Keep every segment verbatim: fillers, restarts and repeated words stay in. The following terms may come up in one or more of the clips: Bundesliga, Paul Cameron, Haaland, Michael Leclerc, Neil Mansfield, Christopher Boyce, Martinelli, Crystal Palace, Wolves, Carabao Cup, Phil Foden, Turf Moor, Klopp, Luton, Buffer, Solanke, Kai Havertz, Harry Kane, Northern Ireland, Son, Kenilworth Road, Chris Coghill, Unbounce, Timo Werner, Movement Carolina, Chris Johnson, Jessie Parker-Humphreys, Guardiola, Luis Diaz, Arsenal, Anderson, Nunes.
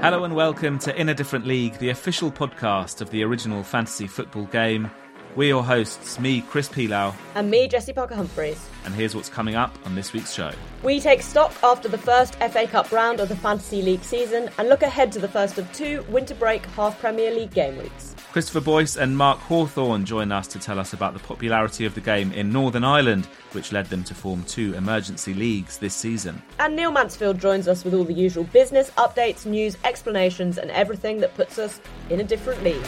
Hello and welcome to In A Different League, the official podcast of the original fantasy football game. We're your hosts, me, Chris Pilau. And me, Jessie Parker-Humphreys. And here's what's coming up on this week's show. We take stock after the first F A Cup round of the Fantasy League season and look ahead to the first of two winter break half Premier League game weeks. Christopher Boyce and Mark Hawthorne join us to tell us about the popularity of the game in Northern Ireland, which led them to form two emergency leagues this season. And Neil Mansfield joins us with all the usual business updates, news, explanations and everything that puts us in a different league.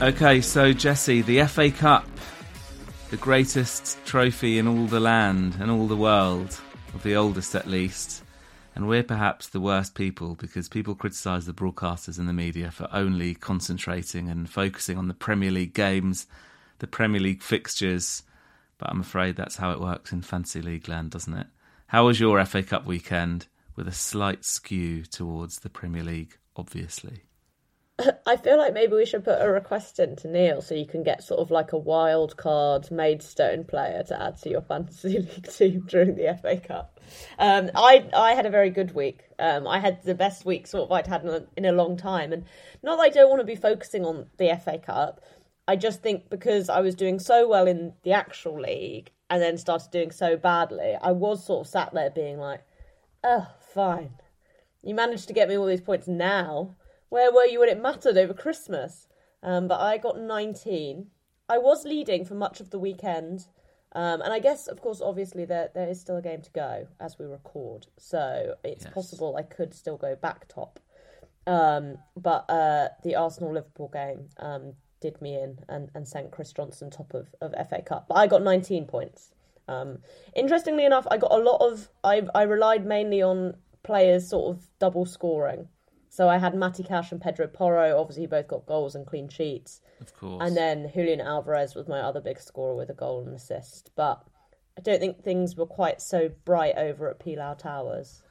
OK, so Jesse, the F A Cup, the greatest trophy in all the land and all the world, of the oldest at least. And we're perhaps the worst people because people criticise the broadcasters and the media for only concentrating and focusing on the Premier League games, the Premier League fixtures. But I'm afraid that's how it works in Fantasy League land, doesn't it? How was your F A Cup weekend with a slight skew towards the Premier League, obviously? I feel like maybe we should put a request in to Neil so you can get sort of like a wild card Maidstone player to add to your Fantasy League team during the F A Cup. Um, I I had a very good week. Um, I had the best week sort of I'd had in a, in a long time. And not that I don't want to be focusing on the F A Cup. I just think because I was doing so well in the actual league and then started doing so badly, I was sort of sat there being like, oh, fine. You managed to get me all these points now. Where were you when it mattered over Christmas? Um, but I got nineteen. I was leading for much of the weekend. Um, and I guess, of course, obviously there there is still a game to go as we record. So it's yes. possible I could still go back top. Um, but uh, the Arsenal-Liverpool game um, did me in and, and sent Chris Johnson top of, of F A Cup. But I got nineteen points. Um, interestingly enough, I got a lot of... I, I relied mainly on players sort of double scoring. So I had Matty Cash and Pedro Porro. Obviously, both got goals and clean sheets. Of course. And then Julian Alvarez was my other big scorer with a goal and assist. But I don't think things were quite so bright over at Pilau Towers.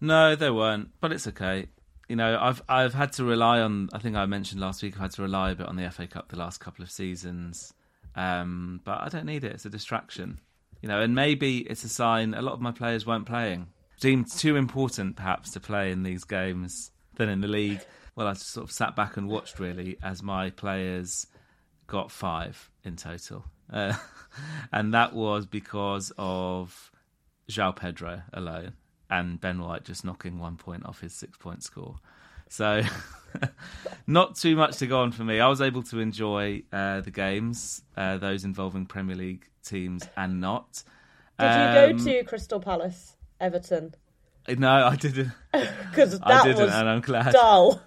No, they weren't. But it's okay. You know, I've I've had to rely on. I think I mentioned last week. I've had to rely a bit on the F A Cup the last couple of seasons. Um, but I don't need it. It's a distraction. You know, and maybe it's a sign. A lot of my players weren't playing. Deemed too important, perhaps, to play in these games. Then in the league, well, I just sort of sat back and watched, really, as my players got five in total. Uh, and that was because of João Pedro alone and Ben White just knocking one point off his six-point score. So not too much to go on for me. I was able to enjoy uh, the games, uh, those involving Premier League teams and not. Did um, you go to Crystal Palace, Everton? No, I didn't. Because that I didn't, was and I'm glad. Dull.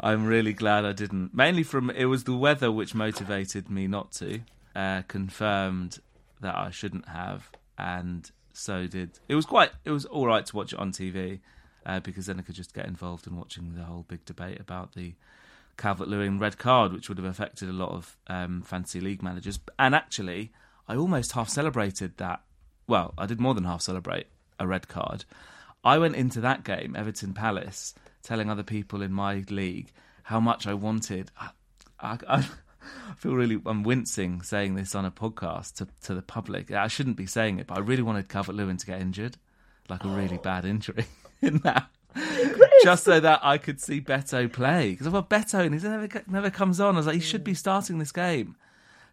I'm really glad I didn't. Mainly from it was the weather which motivated me not to. Uh, confirmed that I shouldn't have, and so did. It was quite. It was all right to watch it on T V uh, because then I could just get involved in watching the whole big debate about the Calvert-Lewin red card, which would have affected a lot of um, fantasy league managers. And actually, I almost half celebrated that. Well, I did more than half celebrate. A red card. I went into that game, Everton Palace, telling other people in my league how much I wanted. I, I, I feel really, I'm wincing saying this on a podcast to, to the public. I shouldn't be saying it, but I really wanted Calvert-Lewin to get injured, like a really oh. bad injury in that, just so that I could see Beto play. Because I thought Beto and he never never comes on. I was like, he should be starting this game.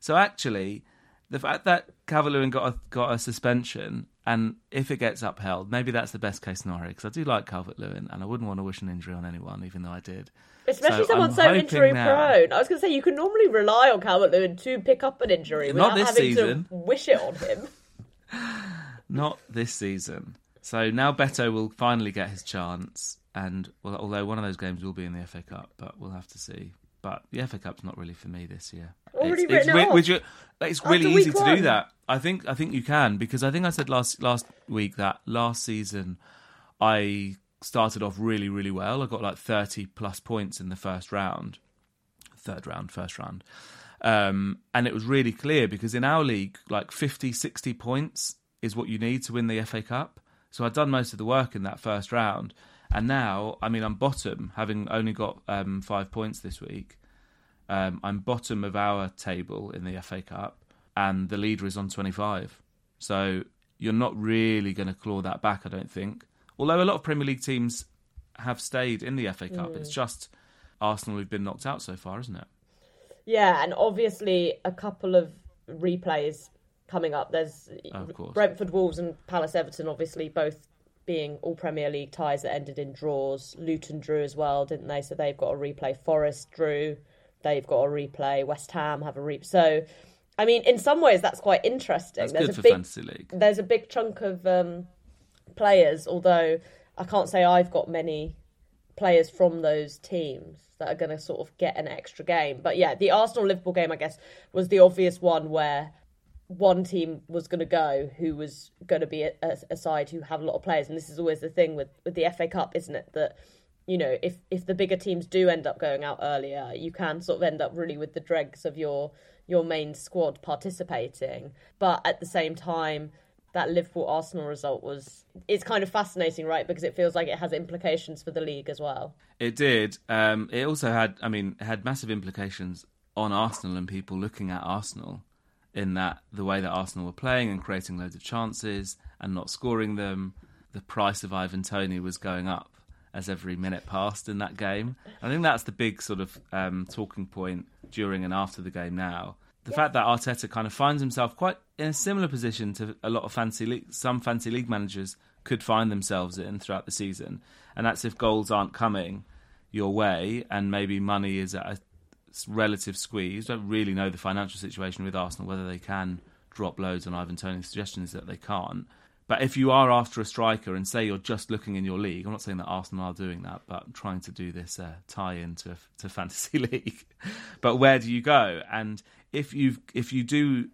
So actually, the fact that Calvert-Lewin got a, got a suspension. And if it gets upheld, maybe that's the best case scenario, because I do like Calvert-Lewin and I wouldn't want to wish an injury on anyone, even though I did. Especially so someone I'm so injury-prone. I was going to say, you can normally rely on Calvert-Lewin to pick up an injury without Not this having season. To wish it on him. Not this season. So now Beto will finally get his chance. And well, although one of those games will be in the F A Cup, but we'll have to see. But the F A Cup's not really for me this year. Already it's, written it's, it off. Would you, it's really easy one. To do that. I think I think you can, because I think I said last last week that last season I started off really, really well. I got like thirty plus points in the first round. Third round, first round. Um, and it was really clear because in our league, like fifty, sixty points is what you need to win the F A Cup. So I'd done most of the work in that first round. And now, I mean, I'm bottom, having only got um, five points this week. Um, I'm bottom of our table in the F A Cup, and the leader is on twenty-five. So you're not really going to claw that back, I don't think. Although a lot of Premier League teams have stayed in the F A Cup. Mm. It's just Arsenal who've been knocked out so far, isn't it? Yeah, and obviously a couple of replays coming up. There's oh, of course. Brentford, Wolves and Palace, Everton, obviously, both being all Premier League ties that ended in draws. Luton drew as well, didn't they? So they've got a replay. Forest drew. They've got a replay. West Ham have a replay. So, I mean, in some ways, that's quite interesting. That's there's good a for big, Fantasy League. There's a big chunk of um, players, although I can't say I've got many players from those teams that are going to sort of get an extra game. But yeah, the Arsenal-Liverpool game, I guess, was the obvious one where one team was going to go who was going to be a, a side who have a lot of players. And this is always the thing with, with the F A Cup, isn't it? That, you know, if, if the bigger teams do end up going out earlier, you can sort of end up really with the dregs of your your main squad participating. But at the same time, that Liverpool-Arsenal result was... It's kind of fascinating, right? Because it feels like it has implications for the league as well. It did. Um, it also had, I mean, it had massive implications on Arsenal and people looking at Arsenal in that the way that Arsenal were playing and creating loads of chances and not scoring them. The price of Ivan Toney was going up as every minute passed in that game. I think that's the big sort of um, talking point during and after the game now. The yeah. fact that Arteta kind of finds himself quite in a similar position to a lot of fancy league, some fancy league managers could find themselves in throughout the season. And that's if goals aren't coming your way and maybe money is at a relative squeeze. Don't really know the financial situation with Arsenal, whether they can drop loads on Ivan Toney's suggestions that they can't. But if you are after a striker and say you're just looking in your league, I'm not saying that Arsenal are doing that, but I'm trying to do this uh, tie-in to, to Fantasy League. But where do you go? And if you if you do,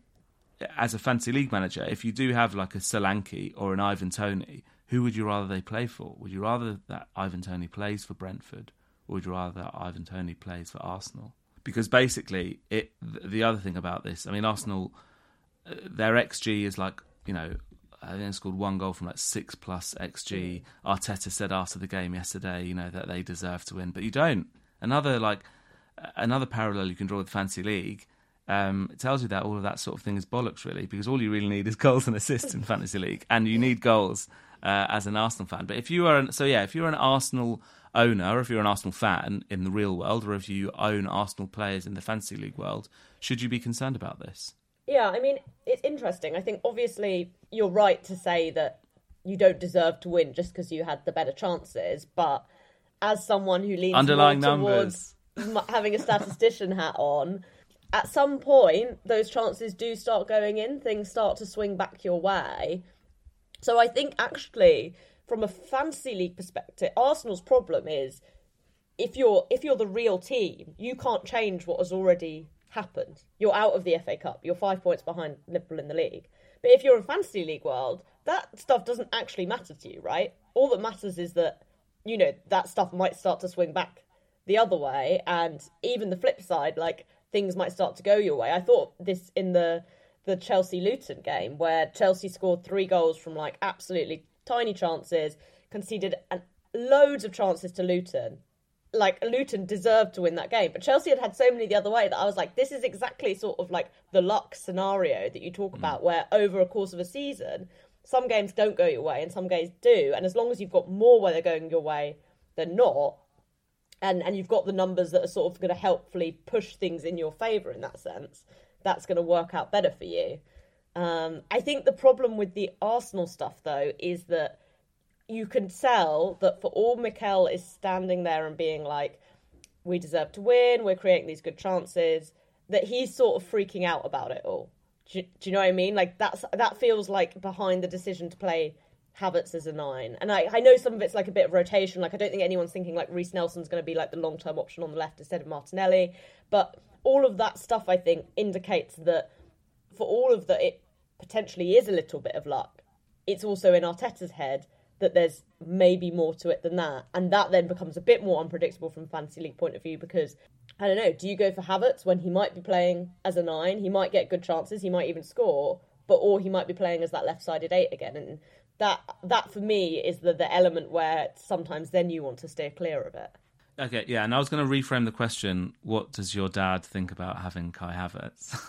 as a Fantasy League manager, if you do have like a Solanke or an Ivan Toney, who would you rather they play for? Would you rather that Ivan Toney plays for Brentford or would you rather that Ivan Toney plays for Arsenal? Because basically, it the other thing about this, I mean, Arsenal, their X G is like, you know, I think they scored one goal from like six plus X G. Arteta said after the game yesterday, you know, that they deserve to win, but you don't. Another like another parallel you can draw with Fantasy League. Um, it tells you that all of that sort of thing is bollocks, really, because all you really need is goals and assists in Fantasy League, and you need goals uh, as an Arsenal fan. But if you are, an, so yeah, if you're an Arsenal owner, or if you're an Arsenal fan in the real world, or if you own Arsenal players in the Fantasy League world, should you be concerned about this? Yeah, I mean, it's interesting. I think obviously you're right to say that you don't deserve to win just because you had the better chances, but as someone who leans underlying numbers towards having a statistician hat on, at some point those chances do start going in, things start to swing back your way. So I think actually from a Fantasy League perspective, Arsenal's problem is if you're if you're the real team, you can't change what has already happened. You're out of the F A Cup. You're five points behind Liverpool in the league. But if you're in Fantasy League world, that stuff doesn't actually matter to you, right? All that matters is that, you know, that stuff might start to swing back the other way, and even the flip side, like things might start to go your way. I thought this in the the Chelsea Luton game where Chelsea scored three goals from like absolutely tiny chances, conceded and loads of chances to Luton. Like, Luton deserved to win that game, but Chelsea had had so many the other way that I was like, this is exactly sort of like the luck scenario that you talk mm. about, where over a course of a season, some games don't go your way and some games do, and as long as you've got more where they're going your way than not, and, and you've got the numbers that are sort of going to helpfully push things in your favour in that sense, that's going to work out better for you. Um, I think the problem with the Arsenal stuff, though, is that you can tell that for all Mikel is standing there and being like, we deserve to win, we're creating these good chances, that he's sort of freaking out about it all. Do you, do you know what I mean? Like, that's that feels like behind the decision to play Havertz as a nine. And I, I know some of it's like a bit of rotation. Like, I don't think anyone's thinking like Reece Nelson's going to be like the long-term option on the left instead of Martinelli. But all of that stuff, I think, indicates that for all of that, it potentially is a little bit of luck. It's also in Arteta's head that there's maybe more to it than that. And that then becomes a bit more unpredictable from a Fantasy League point of view because, I don't know, do you go for Havertz when he might be playing as a nine? He might get good chances, he might even score, but or he might be playing as that left-sided eight again. And that, that for me, is the, the element where sometimes then you want to steer clear of it. Okay, yeah, and I was going to reframe the question, what does your dad think about having Kai Havertz?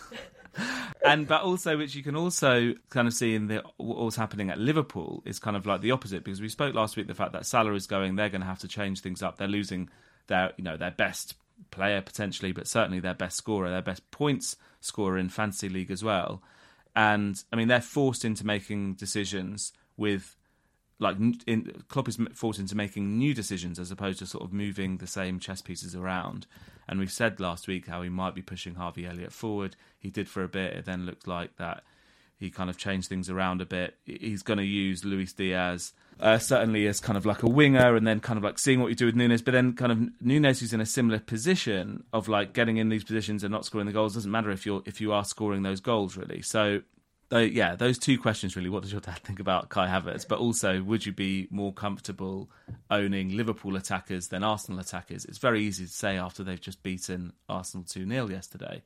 And but also, which you can also kind of see in the what's happening at Liverpool is kind of like the opposite, because we spoke last week the fact that Salah is going, they're going to have to change things up. They're losing their, you know, their best player potentially, but certainly their best scorer, their best points scorer in Fantasy League as well. And I mean, they're forced into making decisions with, like, in, Klopp is forced into making new decisions as opposed to sort of moving the same chess pieces around. And we've said last week how he might be pushing Harvey Elliott forward. He did for a bit. It then looked like that he kind of changed things around a bit. He's going to use Luis Diaz uh, certainly as kind of like a winger, and then kind of like seeing what you do with Nunes. But then kind of Nunes, who's in a similar position of like getting in these positions and not scoring the goals, doesn't matter if you're if you are scoring those goals, really. So though, yeah, those two questions really. What does your dad think about Kai Havertz? But also, would you be more comfortable owning Liverpool attackers than Arsenal attackers? It's very easy to say after they've just beaten Arsenal two nil yesterday.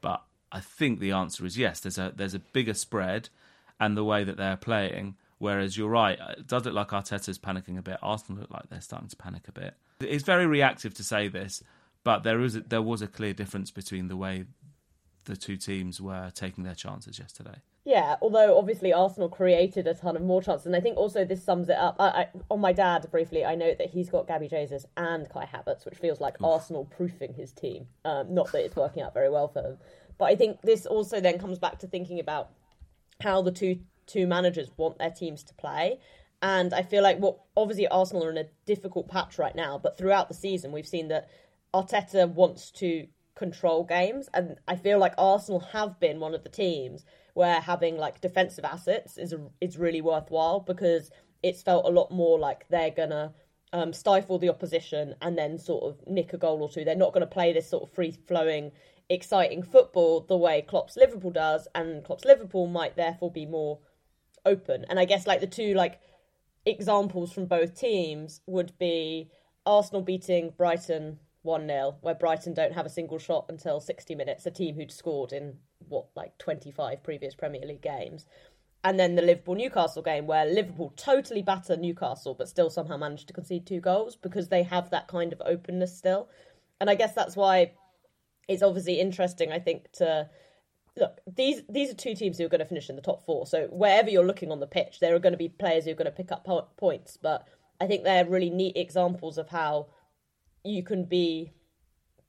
But I think the answer is yes. There's a there's a bigger spread and the way that they're playing. Whereas you're right, it does look like Arteta's panicking a bit. Arsenal look like they're starting to panic a bit. It's very reactive to say this, but there is a, there was a clear difference between the way the two teams were taking their chances yesterday. Yeah, although obviously Arsenal created a ton of more chances. And I think also this sums it up. I, I, on my dad, briefly, I note that he's got Gabby Jesus and Kai Havertz, which feels like Oof. Arsenal proofing his team. Um, not that it's working out very well for him. But I think this also then comes back to thinking about how the two two managers want their teams to play. And I feel like, well, obviously Arsenal are in a difficult patch right now. But throughout the season, we've seen that Arteta wants to control games. And I feel like Arsenal have been one of the teams where having like defensive assets is a, is really worthwhile, because it's felt a lot more like they're going to um, stifle the opposition and then sort of nick a goal or two. They're not going to play this sort of free-flowing, exciting football the way Klopp's Liverpool does, and Klopp's Liverpool might therefore be more open. And I guess like the two like examples from both teams would be Arsenal beating Brighton one nil, where Brighton don't have a single shot until sixty minutes, a team who'd scored in what, like twenty-five previous Premier League games. And then the Liverpool-Newcastle game, where Liverpool totally batter Newcastle but still somehow managed to concede two goals because they have that kind of openness still. And I guess that's why it's obviously interesting, I think, to look, these these are two teams who are going to finish in the top four. So wherever you're looking on the pitch, there are going to be players who are going to pick up points. But I think they're really neat examples of how you can be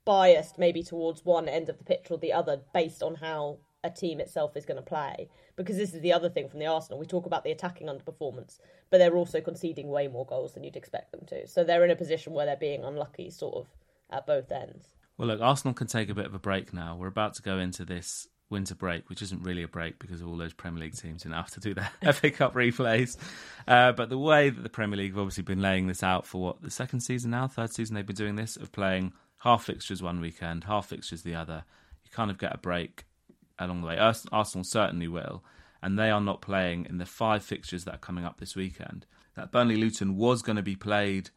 biased maybe towards one end of the pitch or the other based on how a team itself is going to play. Because this is the other thing from the Arsenal. We talk about the attacking underperformance, but they're also conceding way more goals than you'd expect them to. So they're in a position where they're being unlucky sort of at both ends. Well, look, Arsenal can take a bit of a break now. We're about to go into this winter break, which isn't really a break because all those Premier League teams didn't have to do their F A Cup replays. Uh, but the way that the Premier League have obviously been laying this out for what, the second season now, third season they've been doing this, of playing half fixtures one weekend, half fixtures the other. You kind of get a break along the way. Arsenal certainly will. And they are not playing in the five fixtures that are coming up this weekend. That Burnley Luton was going to be played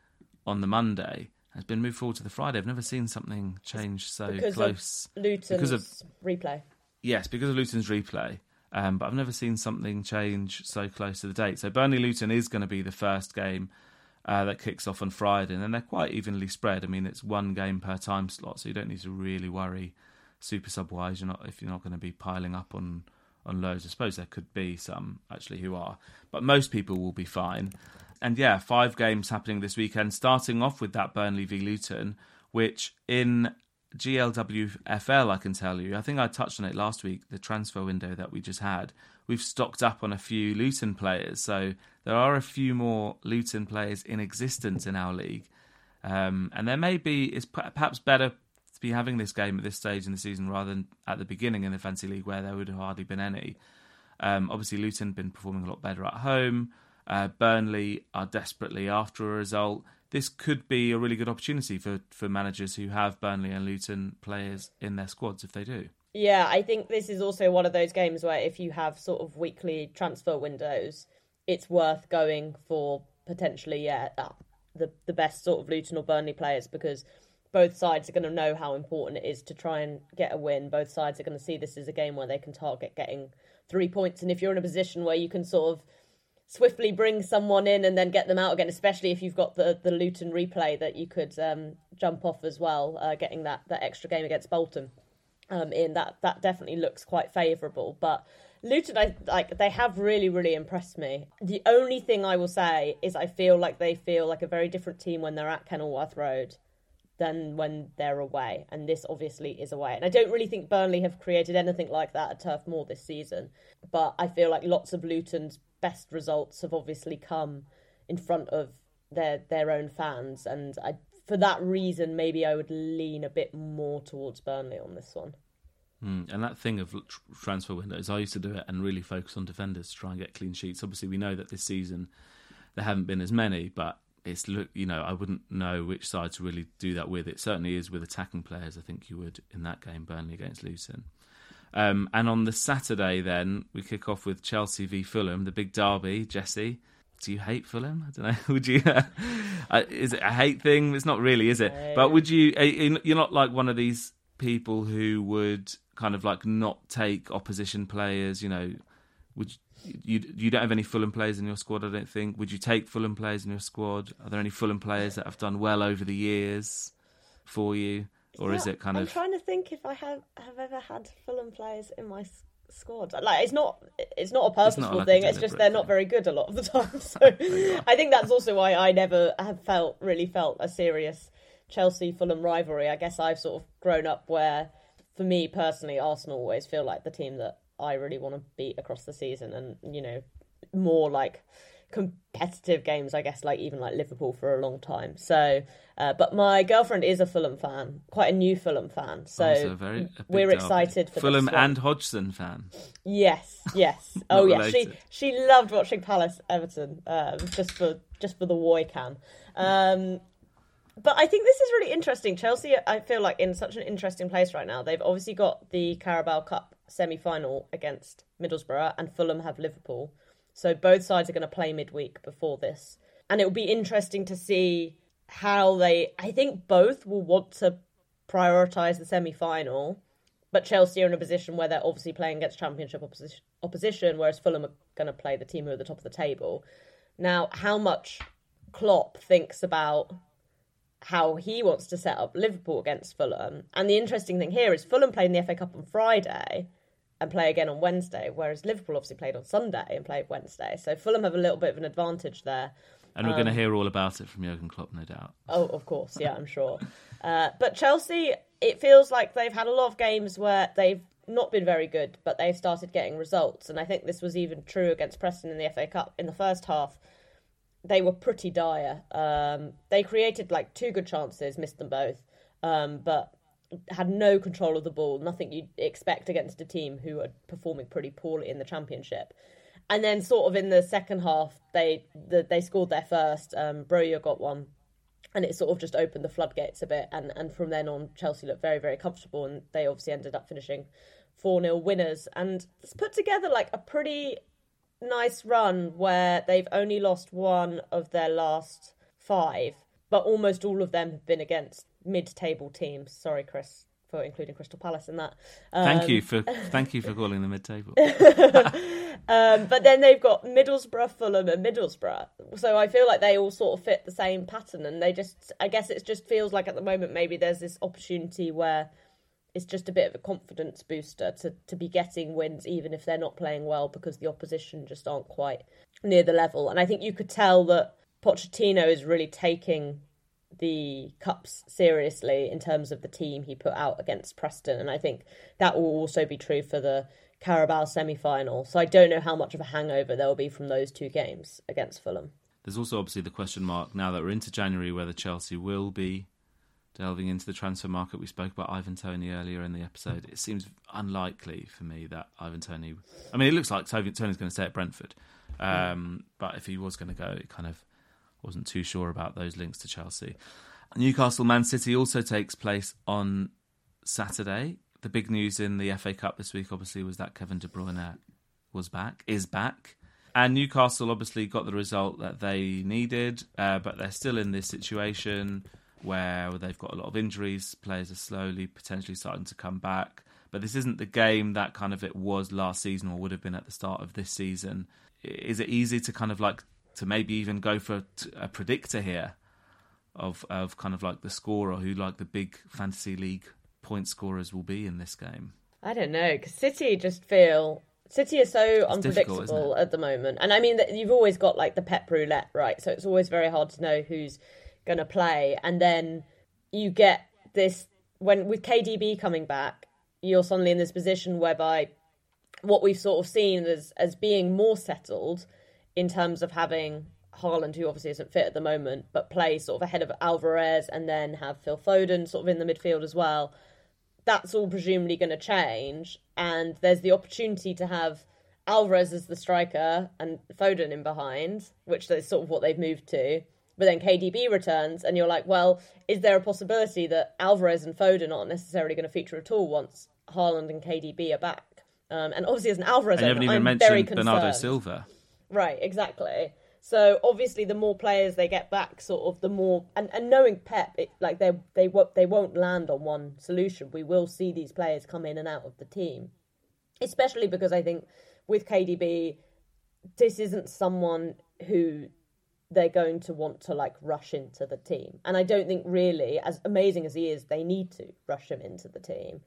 on the Monday has been moved forward to the Friday. I've never seen something change so because close. Of Luton's because of replay. Yes, because of Luton's replay. Um, but I've never seen something change so close to the date. So Burnley Luton is going to be the first game uh, that kicks off on Friday. And then they're quite evenly spread. I mean, it's one game per time slot, so you don't need to really worry super sub-wise you're not, if you're not going to be piling up on, on loads. I suppose there could be some, actually, who are. But most people will be fine. And yeah, five games happening this weekend, starting off with that Burnley v Luton, which in G L W F L, I can tell you, I think I touched on it last week, the transfer window that we just had, we've stocked up on a few Luton players. So there are a few more Luton players in existence in our league. Um, and there may be, it's perhaps better to be having this game at this stage in the season rather than at the beginning in the Fantasy League where there would have hardly been any. Um, obviously, Luton have been performing a lot better at home. Uh, Burnley are desperately after a result. This could be a really good opportunity for, for managers who have Burnley and Luton players in their squads if they do. Yeah, I think this is also one of those games where if you have sort of weekly transfer windows, it's worth going for potentially yeah the, the best sort of Luton or Burnley players, because both sides are going to know how important it is to try and get a win. Both sides are going to see this as a game where they can target getting three points. And if you're in a position where you can sort of swiftly bring someone in and then get them out again, especially if you've got the, the Luton replay that you could um, jump off as well, uh, getting that, that extra game against Bolton um, in. That that definitely looks quite favourable. But Luton, I, like they have really, really impressed me. The only thing I will say is I feel like they feel like a very different team when they're at Kenilworth Road than when they're away. And this obviously is away. And I don't really think Burnley have created anything like that at Turf Moor this season. But I feel like lots of Luton's best results have obviously come in front of their their own fans. And I, for that reason, maybe I would lean a bit more towards Burnley on this one. Mm, and that thing of transfer windows, I used to do it and really focus on defenders to try and get clean sheets. Obviously, we know that this season there haven't been as many, but it's, you know, I wouldn't know which side to really do that with. It certainly is with attacking players, I think you would in that game, Burnley against Luton. Um, and on the Saturday then, we kick off with Chelsea v Fulham, the big derby. Jesse, do you hate Fulham? I don't know. Would you? Uh, is it a hate thing? It's not really, is it? No. But would you, you're not like one of these people who would kind of like not take opposition players, you know, would you? You you don't have any Fulham players in your squad, I don't think. Would you take Fulham players in your squad? Are there any Fulham players that have done well over the years for you? Or yeah, is it kind I'm of... I'm trying to think if I have, have ever had Fulham players in my squad. Like, it's not it's not a purposeful it's not like thing. It's just they're thing. Not very good a lot of the time. So yeah. I think that's also why I never have felt really felt a serious Chelsea-Fulham rivalry. I guess I've sort of grown up where, for me personally, Arsenal always feel like the team that I really want to beat across the season, and you know, more like competitive games, I guess, like even like Liverpool for a long time. So, uh, but my girlfriend is a Fulham fan, quite a new Fulham fan. So oh, a very, a we're derby. Excited for Fulham this and Hodgson fan. Yes, yes. Oh yeah, related. she she loved watching Palace Everton um, just for just for the Woy Cam. Um, But I think this is really interesting. Chelsea, I feel like, in such an interesting place right now. They've obviously got the Carabao Cup semi-final against Middlesbrough, and Fulham have Liverpool. So both sides are going to play midweek before this. And it will be interesting to see how they... I think both will want to prioritise the semi-final, but Chelsea are in a position where they're obviously playing against Championship opposition, opposition whereas Fulham are going to play the team who are at the top of the table. Now, how much Klopp thinks about how he wants to set up Liverpool against Fulham. And the interesting thing here is Fulham played in the F A Cup on Friday and play again on Wednesday, whereas Liverpool obviously played on Sunday and played Wednesday. So Fulham have a little bit of an advantage there. And we're um, going to hear all about it from Jurgen Klopp, no doubt. Oh, of course. Yeah, I'm sure. uh, but Chelsea, it feels like they've had a lot of games where they've not been very good, but they've started getting results. And I think this was even true against Preston in the F A Cup in the first half. They were pretty dire. Um, they created like two good chances, missed them both, um, but had no control of the ball, nothing you'd expect against a team who are performing pretty poorly in the Championship. And then sort of in the second half, they the, they scored their first. Um, Breuer got one, and it sort of just opened the floodgates a bit. And, and from then on, Chelsea looked very, very comfortable, and they obviously ended up finishing four nil winners. And it's put together like a pretty nice run where they've only lost one of their last five, but almost all of them have been against mid-table teams. Sorry, Chris, for including Crystal Palace in that. Um, thank you for thank you for calling them mid-table. um, but then they've got Middlesbrough, Fulham, and Middlesbrough. So I feel like they all sort of fit the same pattern, and they just, I guess, it just feels like at the moment maybe there's this opportunity where it's just a bit of a confidence booster to, to be getting wins, even if they're not playing well, because the opposition just aren't quite near the level. And I think you could tell that Pochettino is really taking the cups seriously in terms of the team he put out against Preston. And I think that will also be true for the Carabao semi-final. So I don't know how much of a hangover there will be from those two games against Fulham. There's also obviously the question mark now that we're into January whether Chelsea will be delving into the transfer market. We spoke about Ivan Toney earlier in the episode. It seems unlikely for me that Ivan Toney... I mean, it looks like Tony's going to stay at Brentford. Um, but if he was going to go, it kind of wasn't too sure about those links to Chelsea. Newcastle Man City also takes place on Saturday. The big news in the F A Cup this week, obviously, was that Kevin De Bruyne was back, is back. And Newcastle obviously got the result that they needed, uh, but they're still in this situation where they've got a lot of injuries, players are slowly potentially starting to come back. But this isn't the game that kind of it was last season or would have been at the start of this season. Is it easy to kind of like to maybe even go for a predictor here of of kind of like the scorer who like the big fantasy league point scorers will be in this game? I don't know, because City just feel... City are so it's unpredictable at the moment. And I mean, you've always got like the Pep roulette, right? So it's always very hard to know who's going to play. And then you get this... when with K D B coming back, you're suddenly in this position whereby what we've sort of seen as, as being more settled in terms of having Haaland, who obviously isn't fit at the moment, but play sort of ahead of Alvarez and then have Phil Foden sort of in the midfield as well. That's all presumably going to change. And there's the opportunity to have Alvarez as the striker and Foden in behind, which is sort of what they've moved to. But then K D B returns and you're like, well, is there a possibility that Alvarez and Foden aren't necessarily going to feature at all once Haaland and K D B are back? Um, and obviously as an Alvarez owner, I'm very concerned. And you haven't even mentioned Bernardo Silva. Right, exactly. So obviously the more players they get back, sort of the more... And, and knowing Pep, it, like they, they, they won't land on one solution. We will see these players come in and out of the team. Especially because I think with K D B, this isn't someone who... they're going to want to like rush into the team. And I don't think really, as amazing as he is, they need to rush him into the team.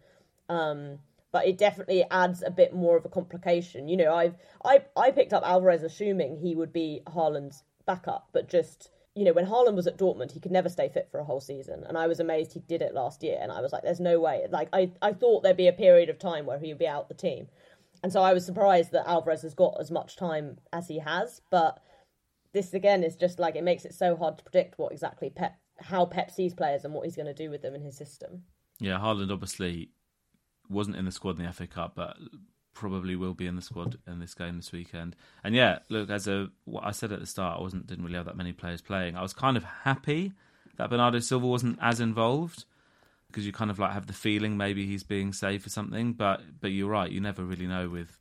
Um, but it definitely adds a bit more of a complication. You know, I've, I I picked up Alvarez assuming he would be Haaland's backup, but just, you know, when Haaland was at Dortmund, he could never stay fit for a whole season. And I was amazed he did it last year. And I was like, there's no way. Like I, I thought there'd be a period of time where he would be out the team. And so I was surprised that Alvarez has got as much time as he has, but this again is just like it makes it so hard to predict what exactly Pep, how Pep sees players and what he's going to do with them in his system. Yeah, Haaland obviously wasn't in the squad in the F A Cup, but probably will be in the squad in this game this weekend. And yeah, look, as a what I said at the start, I wasn't didn't really have that many players playing. I was kind of happy that Bernardo Silva wasn't as involved because you kind of like have the feeling maybe he's being saved for something. But but you're right, you never really know with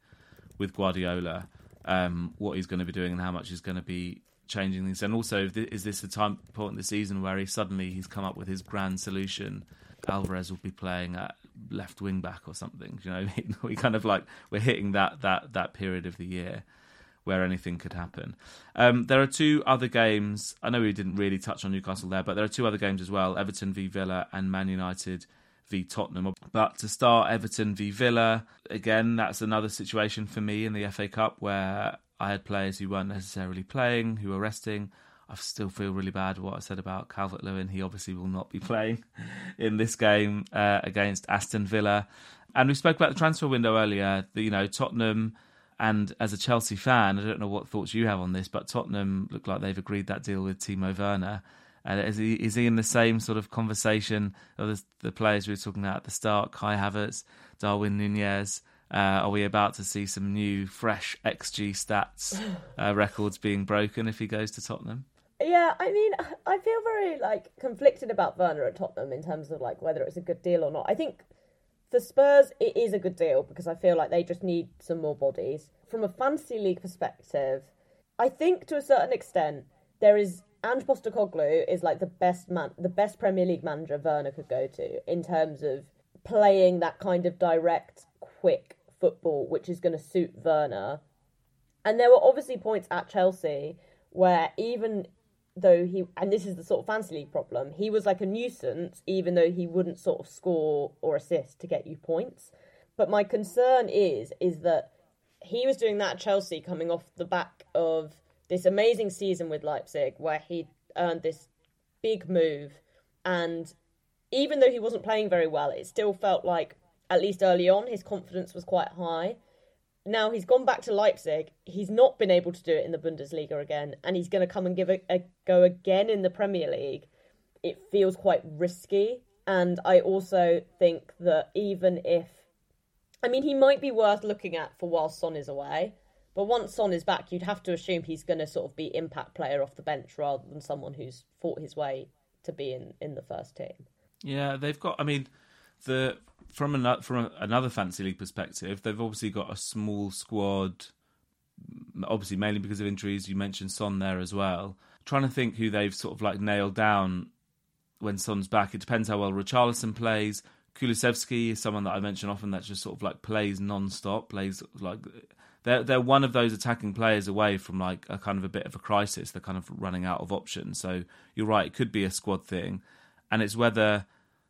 with Guardiola. Um, what he's going to be doing and how much he's going to be changing things. And also, is this the time point in the season where he suddenly he's come up with his grand solution? Alvarez will be playing at left wing back or something. You know, we kind of like we're hitting that that that period of the year where anything could happen. Um, there are two other games. I know we didn't really touch on Newcastle there, but there are two other games as well: Everton v Villa and Man United v Tottenham. But to start, Everton v Villa, again, that's another situation for me in the F A Cup where I had players who weren't necessarily playing, who were resting. I still feel really bad what I said about Calvert-Lewin. He obviously will not be playing in this game uh, against Aston Villa. And we spoke about the transfer window earlier. The, you know, Tottenham, and as a Chelsea fan, I don't know what thoughts you have on this, but Tottenham look like they've agreed that deal with Timo Werner. And is he is he in the same sort of conversation of the, the players we were talking about at the start? Kai Havertz, Darwin Nunes. Uh, are we about to see some new, fresh X G stats uh, records being broken if he goes to Tottenham? Yeah, I mean, I feel very like conflicted about Werner at Tottenham in terms of like whether it's a good deal or not. I think for Spurs, it is a good deal because I feel like they just need some more bodies. From a fantasy league perspective, I think to a certain extent there is. Ange Postecoglou is like the best man, the best Premier League manager Werner could go to in terms of playing that kind of direct, quick football, which is going to suit Werner. And there were obviously points at Chelsea where even though he, and this is the sort of fantasy league problem, he was like a nuisance, even though he wouldn't sort of score or assist to get you points. But my concern is, is that he was doing that at Chelsea coming off the back of this amazing season with Leipzig where he earned this big move. And even though he wasn't playing very well, it still felt like, at least early on, his confidence was quite high. Now he's gone back to Leipzig. He's not been able to do it in the Bundesliga again. And he's going to come and give a, a go again in the Premier League. It feels quite risky. And I also think that even if... I mean, he might be worth looking at for while Son is away. But once Son is back, you'd have to assume he's going to sort of be impact player off the bench rather than someone who's fought his way to be in, in the first team. Yeah, they've got, I mean, the from another, from another fantasy league perspective, they've obviously got a small squad, obviously mainly because of injuries. You mentioned Son there as well. I'm trying to think who they've sort of like nailed down when Son's back. It depends how well Richarlison plays. Kulusevski is someone that I mention often that just sort of like plays non-stop, plays like they're they're one of those attacking players away from like a kind of a bit of a crisis. They're kind of running out of options. So you're right, it could be a squad thing, and it's whether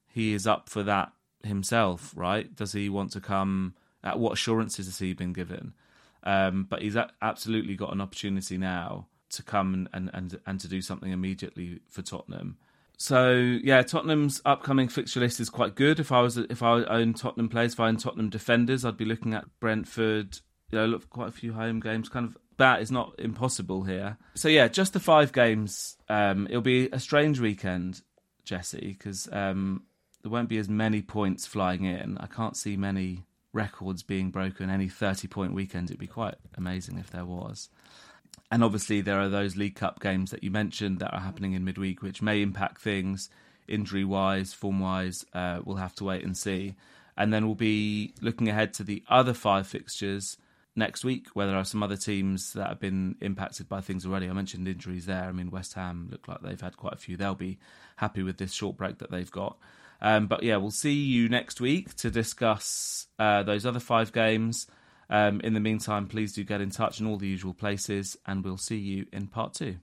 he is up for that himself, right? Does he want to come? At what assurances has he been given? Um, but he's a- absolutely got an opportunity now to come and, and and to do something immediately for Tottenham. So yeah, Tottenham's upcoming fixture list is quite good. If I was if I owned Tottenham players, if I owned Tottenham defenders, I'd be looking at Brentford. You know, look, quite a few home games. Kind of that is not impossible here. So yeah, just the five games. Um, it'll be a strange weekend, Jesse, because um, there won't be as many points flying in. I can't see many records being broken. Any thirty-point weekend, it'd be quite amazing if there was. And obviously there are those League Cup games that you mentioned that are happening in midweek, which may impact things injury-wise, form-wise. Uh, we'll have to wait and see. And then we'll be looking ahead to the other five fixtures next week, where there are some other teams that have been impacted by things already. I mentioned injuries there. I mean, West Ham look like they've had quite a few. They'll be happy with this short break that they've got. Um, but yeah, we'll see you next week to discuss uh, those other five games. Um, in the meantime, please do get in touch in all the usual places, and we'll see you in part two.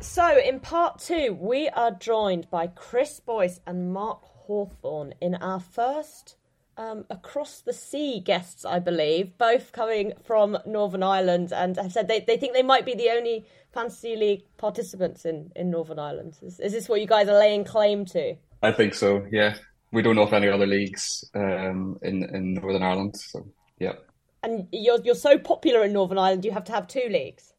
So in part two, we are joined by Chris Boyce and Mark Hawthorne in our first um, Across the Sea guests, I believe, both coming from Northern Ireland, and have said they, they think they might be the only Fantasy League participants in, in Northern Ireland. Is, is this what you guys are laying claim to? I think so, yeah. We don't know of any other leagues um, in, in Northern Ireland, so yeah. And you're you're so popular in Northern Ireland, you have to have two leagues.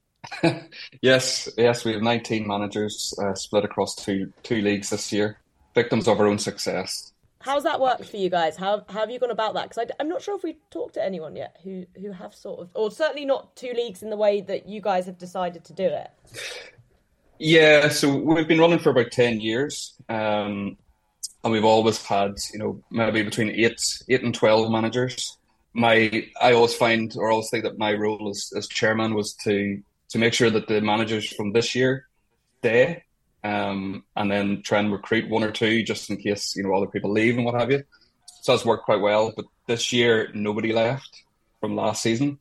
yes, yes, we have nineteen managers uh, split across two two leagues this year, victims of our own success. How's that worked for you guys? How, how have you gone about that? Because I'm not sure if we've talked to anyone yet who, who have sort of, or certainly not two leagues in the way that you guys have decided to do it. Yeah, so we've been running for about ten years, um, and we've always had, you know, maybe between eight, eight and twelve managers. My, I always find, or always think that my role as, as chairman was to to make sure that the managers from this year stay, um, and then try and recruit one or two just in case, you know, other people leave and what have you. So that's worked quite well. But this year, nobody left from last season,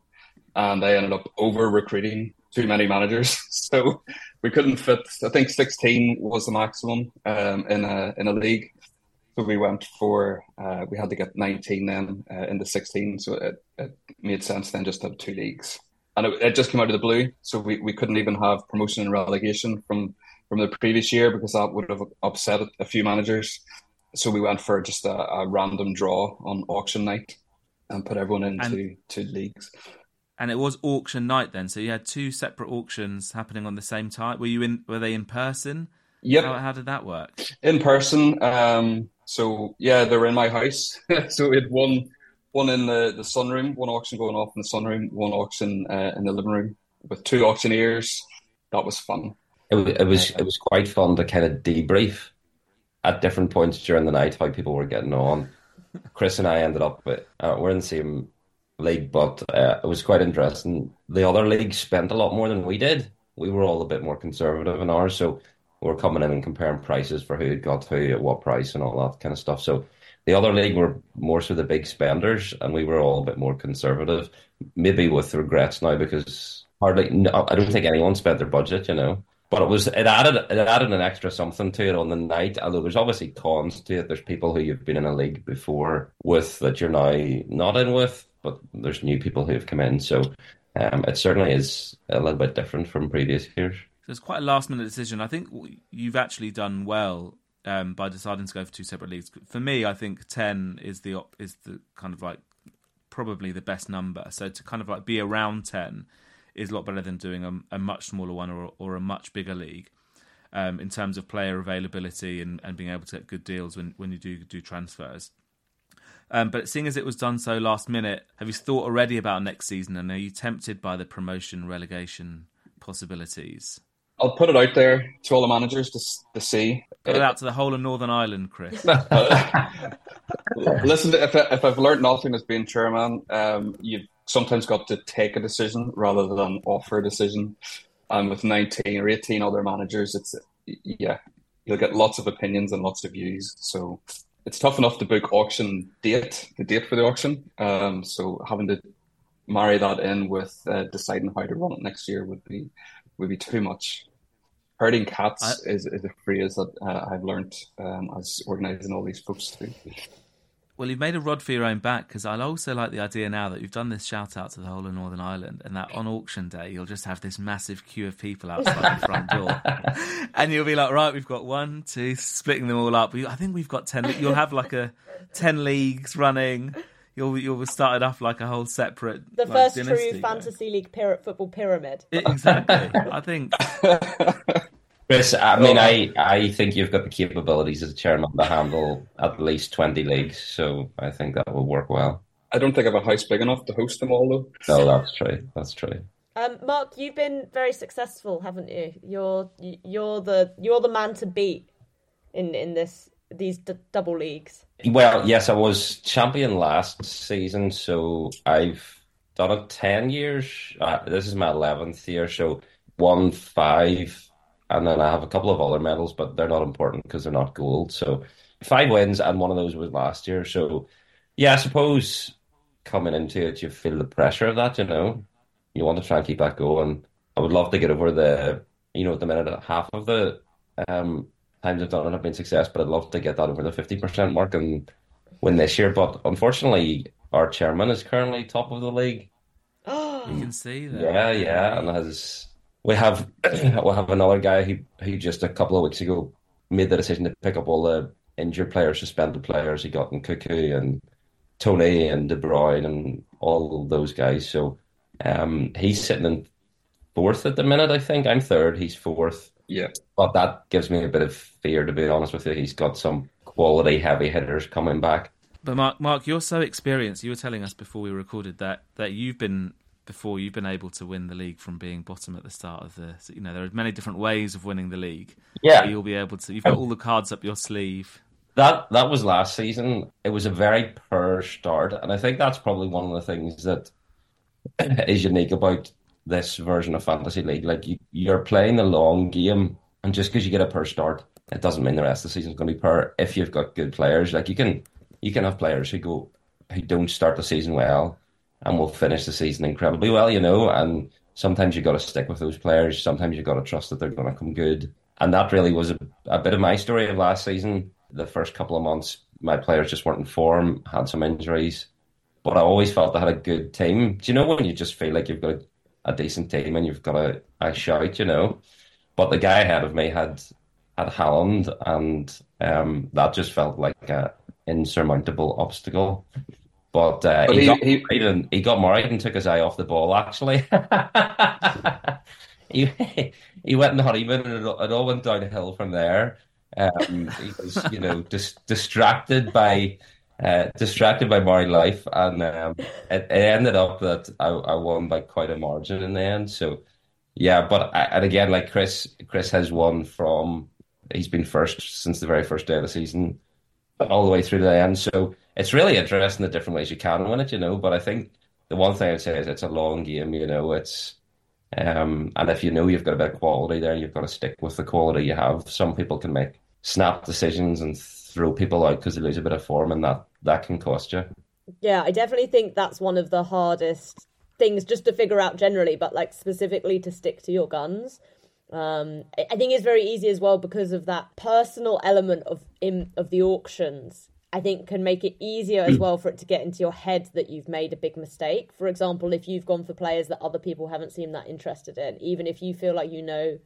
and I ended up over-recruiting too many managers. So we couldn't fit, I think sixteen was the maximum um, in a in a league. So we went for, uh, we had to get nineteen then uh, into sixteen. So it, it made sense then just to have two leagues. And it, it just came out of the blue, so we, we couldn't even have promotion and relegation from, from the previous year, because that would have upset a few managers. So we went for just a, a random draw on auction night and put everyone into and, two leagues. And it was auction night then, so you had two separate auctions happening on the same time. Were you in? Were they in person? Yep. How, how did that work? In person. Um, so yeah, they were in my house. So we had one. One in the, the sunroom, one auction going off in the sunroom, one auction uh, in the living room with two auctioneers. That was fun. It was, it was it was quite fun to kind of debrief at different points during the night how people were getting on. Chris and I ended up with, uh, we're in the same league, but uh, it was quite interesting. The other league spent a lot more than we did. We were all a bit more conservative in ours, so we were coming in and comparing prices for who had got who at what price and all that kind of stuff. So the other league were more so the big spenders, and we were all a bit more conservative, maybe with regrets now, because hardly, no, I don't think anyone spent their budget, you know. But it was it added it added an extra something to it on the night, although there's obviously cons to it. There's people who you've been in a league before with that you're now not in with, but there's new people who have come in. So um, it certainly is a little bit different from previous years. So it's quite a last-minute decision. I think you've actually done well Um, by deciding to go for two separate leagues. For me, I think ten is the op- is the kind of like probably the best number. So to kind of like be around ten is a lot better than doing a, a much smaller one or or a much bigger league um, in terms of player availability and, and being able to get good deals when, when you do do transfers. Um, but seeing as it was done so last minute, have you thought already about next season, and are you tempted by the promotion relegation possibilities? I'll put it out there to all the managers to, to see. Put it out to the whole of Northern Ireland, Chris. Listen, if, I, if I've learned nothing as being chairman, um, you've sometimes got to take a decision rather than offer a decision. And with nineteen or eighteen other managers, it's yeah, you'll get lots of opinions and lots of views. So it's tough enough to book auction date, the date for the auction. Um, so having to marry that in with uh, deciding how to run it next year would be would be too much. Herding cats I, is, is a phrase that uh, I've learned um, as organising all these folks do. Well, you've made a rod for your own back, because I also like the idea now that you've done this shout-out to the whole of Northern Ireland, and that on auction day you'll just have this massive queue of people outside the front door. And you'll be like, right, we've got one, two, splitting them all up. I think we've got ten. You'll have like a ten leagues running. You'll you'll start it off like a whole separate the like, first dynasty, true fantasy league pyra- football pyramid. Exactly. I think. Chris, I mean, I, I think you've got the capabilities as a chairman to handle at least twenty leagues, so I think that will work well. I don't think I have a house big enough to host them all, though. No, that's true. That's true. Um, Mark, you've been very successful, haven't you? You're you're the you're the man to beat in in this. These d- double leagues? Well, yes, I was champion last season, so I've done it ten years. Uh, this is my eleventh year, so won five, and then I have a couple of other medals, but they're not important because they're not gold. So five wins, and one of those was last year. So, yeah, I suppose coming into it, you feel the pressure of that, you know. You want to try and keep that going. I would love to get over the, you know, at the minute, half of the... um. times I've done it have been success, but I'd love to get that over the fifty percent mark and win this year. But unfortunately, our chairman is currently top of the league. Oh, you can see that. Yeah, yeah, and has we have we'll have another guy who who just a couple of weeks ago made the decision to pick up all the injured players, suspended players. He got in Cuckoo and Toney and De Bruyne and all those guys. So um, he's sitting in fourth at the minute. I think I'm third. He's fourth. Yeah, but that gives me a bit of fear, to be honest with you. He's got some quality heavy hitters coming back. But Mark, Mark, you're so experienced. You were telling us before we recorded that that you've been before you've been able to win the league from being bottom at the start of the. You know, there are many different ways of winning the league. Yeah, so you'll be able to. You've got all the cards up your sleeve. That that was last season. It was a very poor start, and I think that's probably one of the things that is unique about this version of Fantasy League. Like you, you're playing the long game, and just because you get a poor start, it doesn't mean the rest of the season's going to be poor if you've got good players. Like you can you can have players who go who don't start the season well and will finish the season incredibly well, you know, and sometimes you've got to stick with those players. Sometimes you've got to trust that they're going to come good. And that really was a, a bit of my story of last season. The first couple of months, my players just weren't in form, had some injuries, but I always felt I had a good team. Do you know when you just feel like you've got a a decent team and you've got a, a shout, you know? But the guy ahead of me had had Haaland, and um, that just felt like an insurmountable obstacle. But, uh, but he, he, got he, married and, he got married and took his eye off the ball, actually. he, he went on honeymoon and it, it all went downhill from there. Um, he was, you know, dis- distracted by... Uh, distracted by my life, and um, it, it ended up that I, I won by quite a margin in the end. So, yeah, but I, and again, like Chris, Chris has won from he's been first since the very first day of the season, all the way through to the end. So it's really interesting the different ways you can win it, you know. But I think the one thing I'd say is it's a long game, you know. It's um, and if you know you've got a bit of quality there, you've got to stick with the quality you have. Some people can make snap decisions and Th- throw people out because they lose a bit of form, and that that can cost you. Yeah, I definitely think that's one of the hardest things just to figure out generally, but like specifically to stick to your guns. Um, I think it's very easy as well because of that personal element of in, of the auctions. I think can make it easier as well for it to get into your head that you've made a big mistake. For example, if you've gone for players that other people haven't seemed that interested in, even if you feel like you know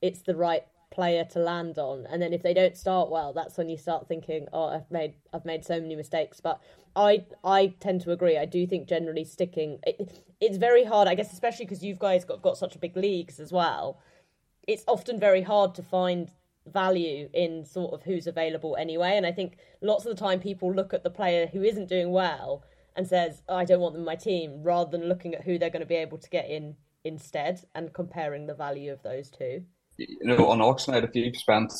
it's the right player to land on, and then if they don't start well, that's when you start thinking, oh, I've made I've made so many mistakes. But I I tend to agree. I do think generally sticking it, it's very hard, I guess, especially because you guys got got such big leagues as well. It's often very hard to find value in sort of who's available anyway, and I think lots of the time people look at the player who isn't doing well and says, oh, I don't want them in my team, rather than looking at who they're going to be able to get in instead and comparing the value of those two. You know, on auction night, if you've spent,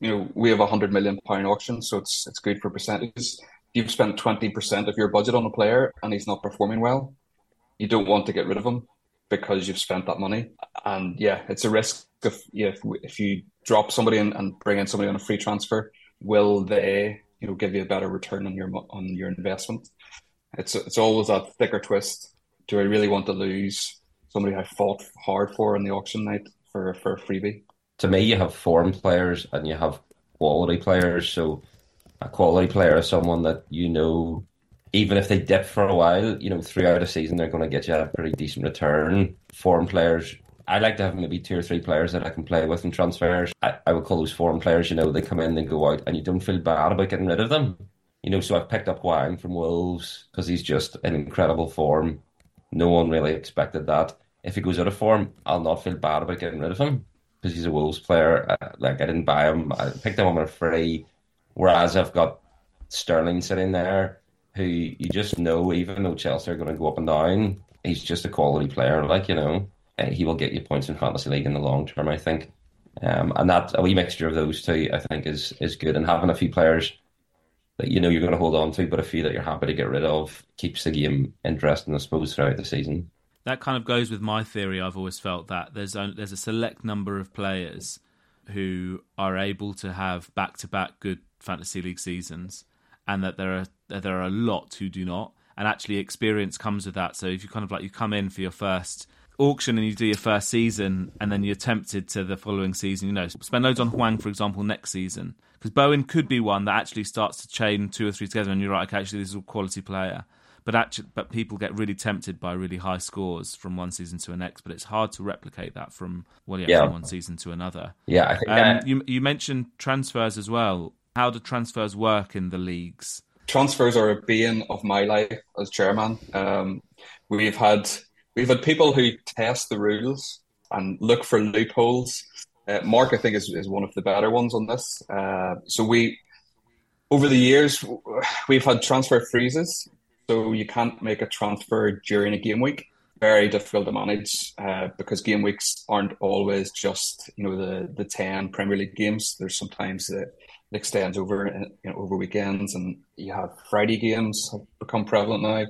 you know, we have a hundred million pound auction, so it's it's good for percentages. If you've spent twenty percent of your budget on a player and he's not performing well, you don't want to get rid of him. because you've spent that money. And yeah, it's a risk if you know, if, if you drop somebody in and bring in somebody on a free transfer, will they you know give you a better return on your on your investment? It's it's always that thicker twist. Do I really want to lose somebody I fought hard for on the auction night for for a freebie? To me, you have form players and you have quality players. So a quality player is someone that you know, even if they dip for a while, you know, throughout a season, they're going to get you a pretty decent return. Form players, I like to have maybe two or three players that I can play with in transfers. I, I would call those form players, you know, they come in, they go out, and you don't feel bad about getting rid of them. You know, so I've picked up Wang from Wolves because he's just in incredible form. No one really expected that. If he goes out of form, I'll not feel bad about getting rid of him. He's a Wolves player. Uh, like I didn't buy him. I picked him up on a free. Whereas I've got Sterling sitting there, who you just know, even though Chelsea are going to go up and down, he's just a quality player. Like you know, uh, he will get you points in fantasy league in the long term, I think. Um, and that a wee mixture of those two, I think, is is good. And having a few players that you know you're going to hold on to, but a few that you're happy to get rid of, keeps the game interesting, I suppose, throughout the season. That kind of goes with my theory. I've always felt that there's a, there's a select number of players who are able to have back-to-back good fantasy league seasons, and that there are that there are a lot who do not. And actually, experience comes with that. So if you kind of like you come in for your first auction and you do your first season, and then you're tempted to the following season, you know, spend loads on Hwang, for example, next season, because Bowen could be one that actually starts to chain two or three together, and you're like, okay, actually, this is a quality player. But actually, but people get really tempted by really high scores from one season to the next. But it's hard to replicate that from well, yeah, yeah. from one season to another. Yeah, I think um, that... you you mentioned transfers as well. How do transfers work in the leagues? Transfers are a bane of my life as chairman. Um, we've had we've had people who test the rules and look for loopholes. Uh, Mark, I think, is is one of the better ones on this. Uh, so we over the years we've had transfer freezes. So you can't make a transfer during a game week. Very difficult to manage uh, because game weeks aren't always just you know the, the ten Premier League games. There's sometimes it extends over you know, over weekends, and you have Friday games have become prevalent now,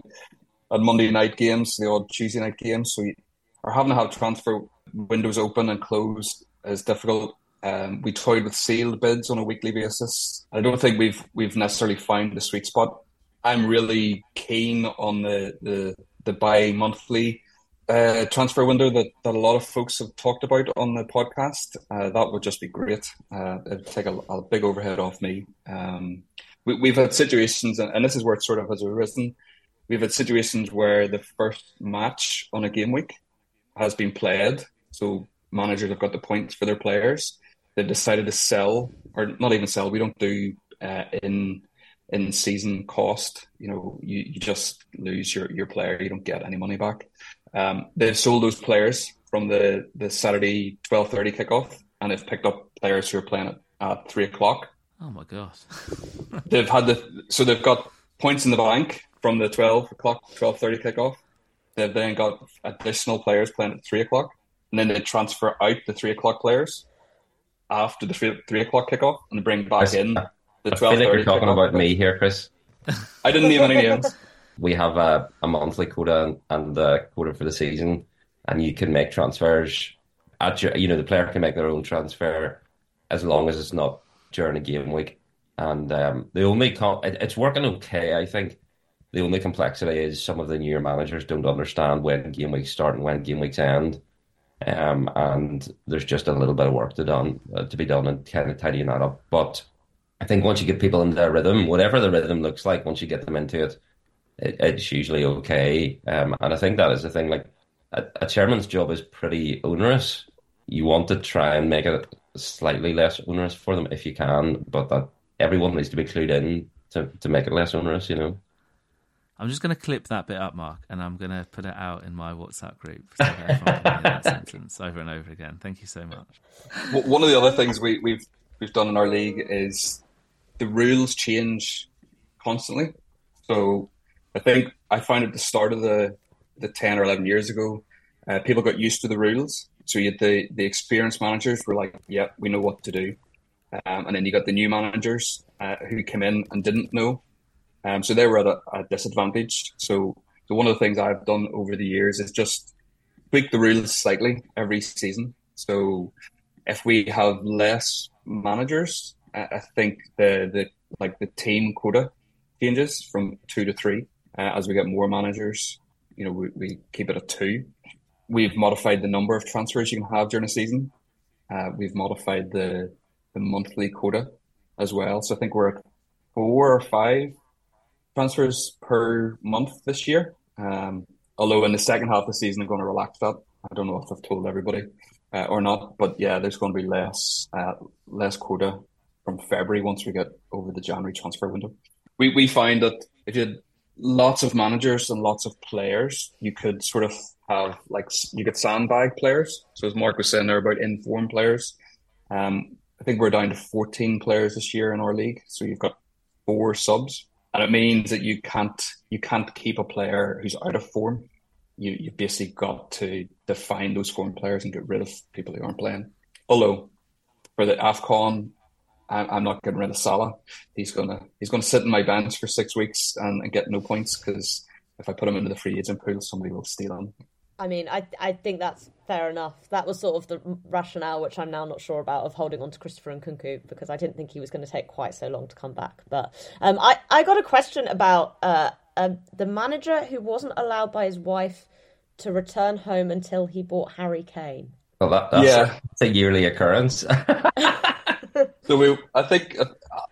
and Monday night games, the odd Tuesday night games. So you are having to have transfer windows open and closed is difficult. Um, we toyed with sealed bids on a weekly basis. I don't think we've we've necessarily found the sweet spot. I'm really keen on the the, the bi-monthly uh, transfer window that, that a lot of folks have talked about on the podcast. Uh, that would just be great. Uh, it'd take a, a big overhead off me. Um, we, we've had situations, and this is where it sort of has arisen, we've had situations where the first match on a game week has been played, so managers have got the points for their players. They've decided to sell, or not even sell, we don't do uh, in... in season cost, you know, you, you just lose your, your player. You don't get any money back. Um, they've sold those players from the, the Saturday twelve thirty kickoff, and they've picked up players who are playing at, at three o'clock. Oh my gosh. They've had the, so they've got points in the bank from the twelve o'clock, twelve thirty kickoff. They've then got additional players playing at three o'clock, and then they transfer out the three o'clock players after the three, three o'clock kickoff and bring back in. I feel like you're talking about me here, Chris. I didn't name any names. We have a, a monthly quota and a quota for the season, and you can make transfers. At your, you know, the player can make their own transfer as long as it's not during a game week. And um, the only com- it, it's working okay, I think. The only complexity is some of the newer managers don't understand when game weeks start and when game weeks end, um, and there's just a little bit of work to done uh, to be done and kind of tidying that up, but. I think once you get people into their rhythm, whatever the rhythm looks like, once you get them into it, it it's usually okay. Um, and I think that is the thing. Like a, a chairman's job is pretty onerous. You want to try and make it slightly less onerous for them if you can, but that everyone needs to be clued in to, to make it less onerous, you know. I'm just going to clip that bit up, Mark, and I'm going to put it out in my WhatsApp group. So I can hear that sentence over and over again. Thank you so much. Well, one of the other things we, we've we've done in our league is... the rules change constantly. So I think I found at the start of the, the ten or eleven years ago, uh, people got used to the rules. So you had the, the experienced managers were like, yeah, we know what to do. Um, and then you got the new managers uh, who came in and didn't know. Um, so they were at a, a disadvantage. So, so one of the things I've done over the years is just tweak the rules slightly every season. So if we have less managers, I think the, the like the team quota changes from two to three. Uh, as we get more managers, you know, we, we keep it at two. We've modified the number of transfers you can have during a season. Uh, we've modified the the monthly quota as well. So I think we're at four or five transfers per month this year. Um, although in the second half of the season, I'm going to relax that. I don't know if I've told everybody uh, or not, but yeah, there's going to be less uh, less quota from February once we get over the January transfer window. We we find that if you had lots of managers and lots of players, you could sort of have like you could sandbag players. So as Mark was saying there about in-form players, um, I think we're down to fourteen players this year in our league. So you've got four subs, and it means that you can't you can't keep a player who's out of form. You you basically got to define those form players and get rid of people who aren't playing. Although for the AFCON, I'm not getting rid of Salah. He's gonna he's gonna sit in my bench for six weeks and, and get no points because if I put him into the free agent pool, somebody will steal him. I mean, I I think that's fair enough. That was sort of the rationale, which I'm now not sure about, of holding on to Christopher Nkunku because I didn't think he was going to take quite so long to come back. But um, I I got a question about uh, uh the manager who wasn't allowed by his wife to return home until he bought Harry Kane. Well, that, that's yeah. a, a yearly occurrence. So we, I think,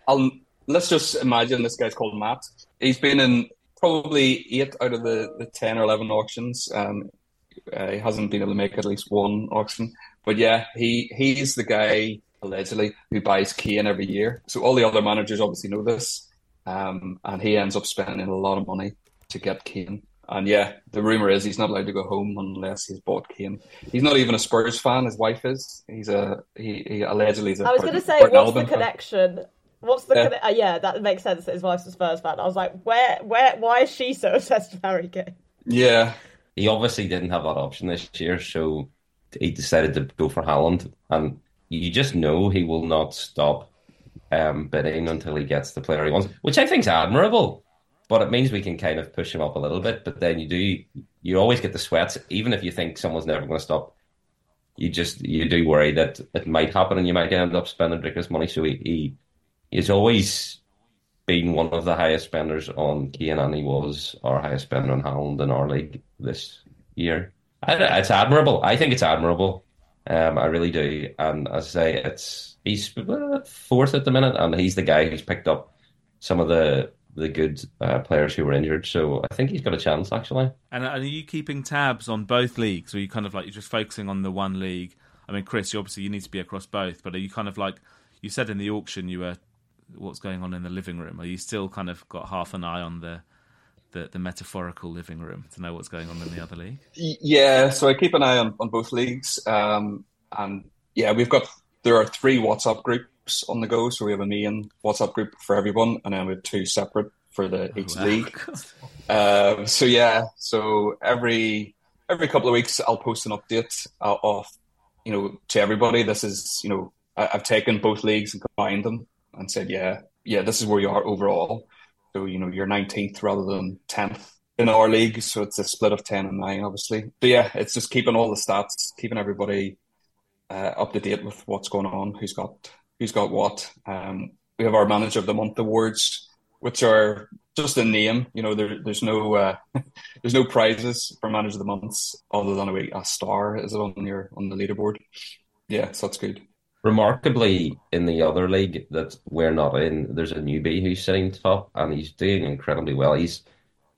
I'll, let's just imagine this guy's called Matt. He's been in probably eight out of the, the ten or eleven auctions. Um, uh, he hasn't been able to make at least one auction. But yeah, he he's the guy, allegedly, who buys Kane every year. So all the other managers obviously know this. Um, and he ends up spending a lot of money to get Kane. And yeah, the rumour is he's not allowed to go home unless he's bought Kane. He's not even a Spurs fan. His wife is. He's a he, he allegedly is a. I was going to say, what's the connection? Fan. What's the yeah. Conne- uh, yeah? That makes sense. That his wife's a Spurs fan. I was like, where, where, why is she so obsessed with Harry Kane? Yeah, he obviously didn't have that option this year, so he decided to go for Haaland, and you just know he will not stop um, bidding until he gets the player he wants, which I think is admirable. But it means we can kind of push him up a little bit. But then you do, you always get the sweats. Even if you think someone's never going to stop, you just, you do worry that it might happen and you might end up spending ridiculous money. So he, he he's always been one of the highest spenders on Kane, and he was our highest spender on Haaland in our league this year. I, it's admirable. I think it's admirable. Um, I really do. And as I say, it's he's fourth at the minute, and he's the guy who's picked up some of the... the good uh, players who were injured. So I think he's got a chance, actually. And are you keeping tabs on both leagues? Or are you kind of like, you're just focusing on the one league? I mean, Chris, you obviously you need to be across both, but are you kind of like, you said in the auction you were, what's going on in the living room? Are you still kind of got half an eye on the the, the metaphorical living room to know what's going on in the other league? Yeah, so I keep an eye on, on both leagues. Um, and yeah, we've got, there are three WhatsApp groups on the go, so we have a main WhatsApp group for everyone, and then we have two separate for the oh, each wow. league. Um, so yeah, so every every couple of weeks, I'll post an update uh, of you know to everybody. This is you know I, I've taken both leagues and combined them and said yeah yeah this is where you are overall. So you know you're nineteenth rather than tenth in our league, so it's a split of ten and nine, obviously. But yeah, it's just keeping all the stats, keeping everybody uh, up to date with what's going on, who's got. Who's got what? Um, we have our Manager of the Month awards, which are just a name. You know, there, there's no uh, there's no prizes for Manager of the Months other than a, a star. Is it on your on the leaderboard? Yeah, so that's good. Remarkably, in the other league that we're not in, there's a newbie who's sitting top, and he's doing incredibly well. He's,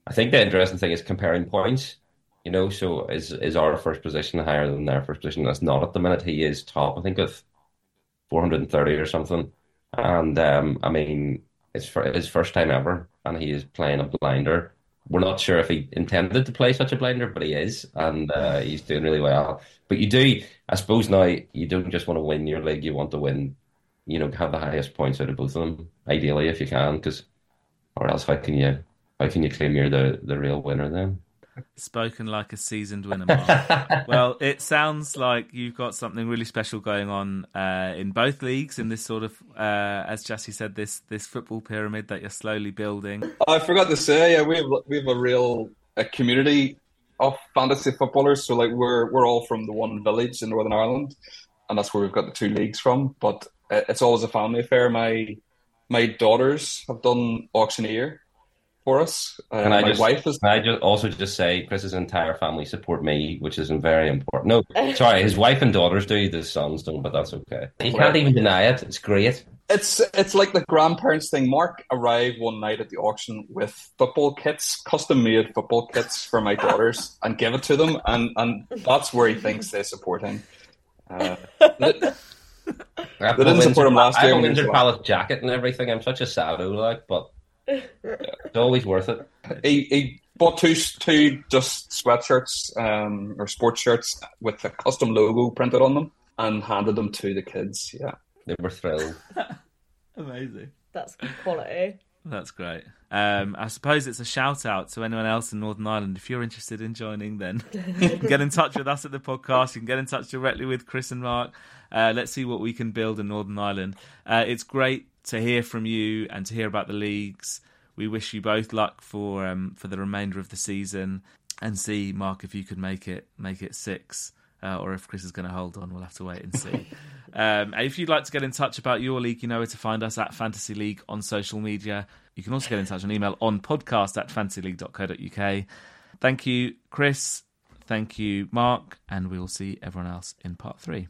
I think, the interesting thing is comparing points. You know, so is is our first position higher than their first position? That's not at the minute. He is top, I think, with four hundred thirty or something, and um, I mean it's for his first time ever, and he is playing a blinder. We're not sure if he intended to play such a blinder, but he is, and uh, he's doing really well. But you do, I suppose now, you don't just want to win your league; you want to win, you know, have the highest points out of both of them, ideally, if you can, because or else how can you how can you claim you're the, the real winner then? Spoken like a seasoned winner, Mark. Well, it sounds like you've got something really special going on uh, in both leagues in this sort of, uh, as Jassy said, this this football pyramid that you're slowly building. I forgot to say, yeah, we have we have a real a community of fantasy footballers. So like we're we're all from the one village in Northern Ireland, and that's where we've got the two leagues from. But it's always a family affair. My my daughters have done auctioneer for us. Uh, and I my just, wife is. Can I just also just say Chris's entire family support me, which is very important. No, sorry, his wife and daughters do. The sons don't, but that's okay. He can't even deny it. It's great. It's it's like the grandparents thing. Mark arrived one night at the auction with football kits, custom-made football kits for my daughters, and gave it to them, and, and that's where he thinks they support him. Uh, they, they didn't Windsor, support him last year. I have a Windsor Palace jacket and everything. I'm such a sado, like, but it's always worth it. He, he bought two, two just sweatshirts um, or sports shirts with a custom logo printed on them and handed them to the kids, yeah. They were thrilled. Amazing. That's good quality. That's great. Um, I suppose it's a shout out to anyone else in Northern Ireland. If you're interested in joining, then get in touch with us at the podcast. You can get in touch directly with Chris and Mark. Uh, let's see what we can build in Northern Ireland. Uh, it's great to hear from you and to hear about the leagues. We wish you both luck for um, for the remainder of the season, and see, Mark, if you could make it make it six. Uh, or if Chris is going to hold on, we'll have to wait and see. um, and if you'd like to get in touch about your league, you know where to find us at Fantasy League on social media. You can also get in touch on email on podcast at fantasy league dot co dot uk. Thank you, Chris. Thank you, Mark. And we will see everyone else in part three.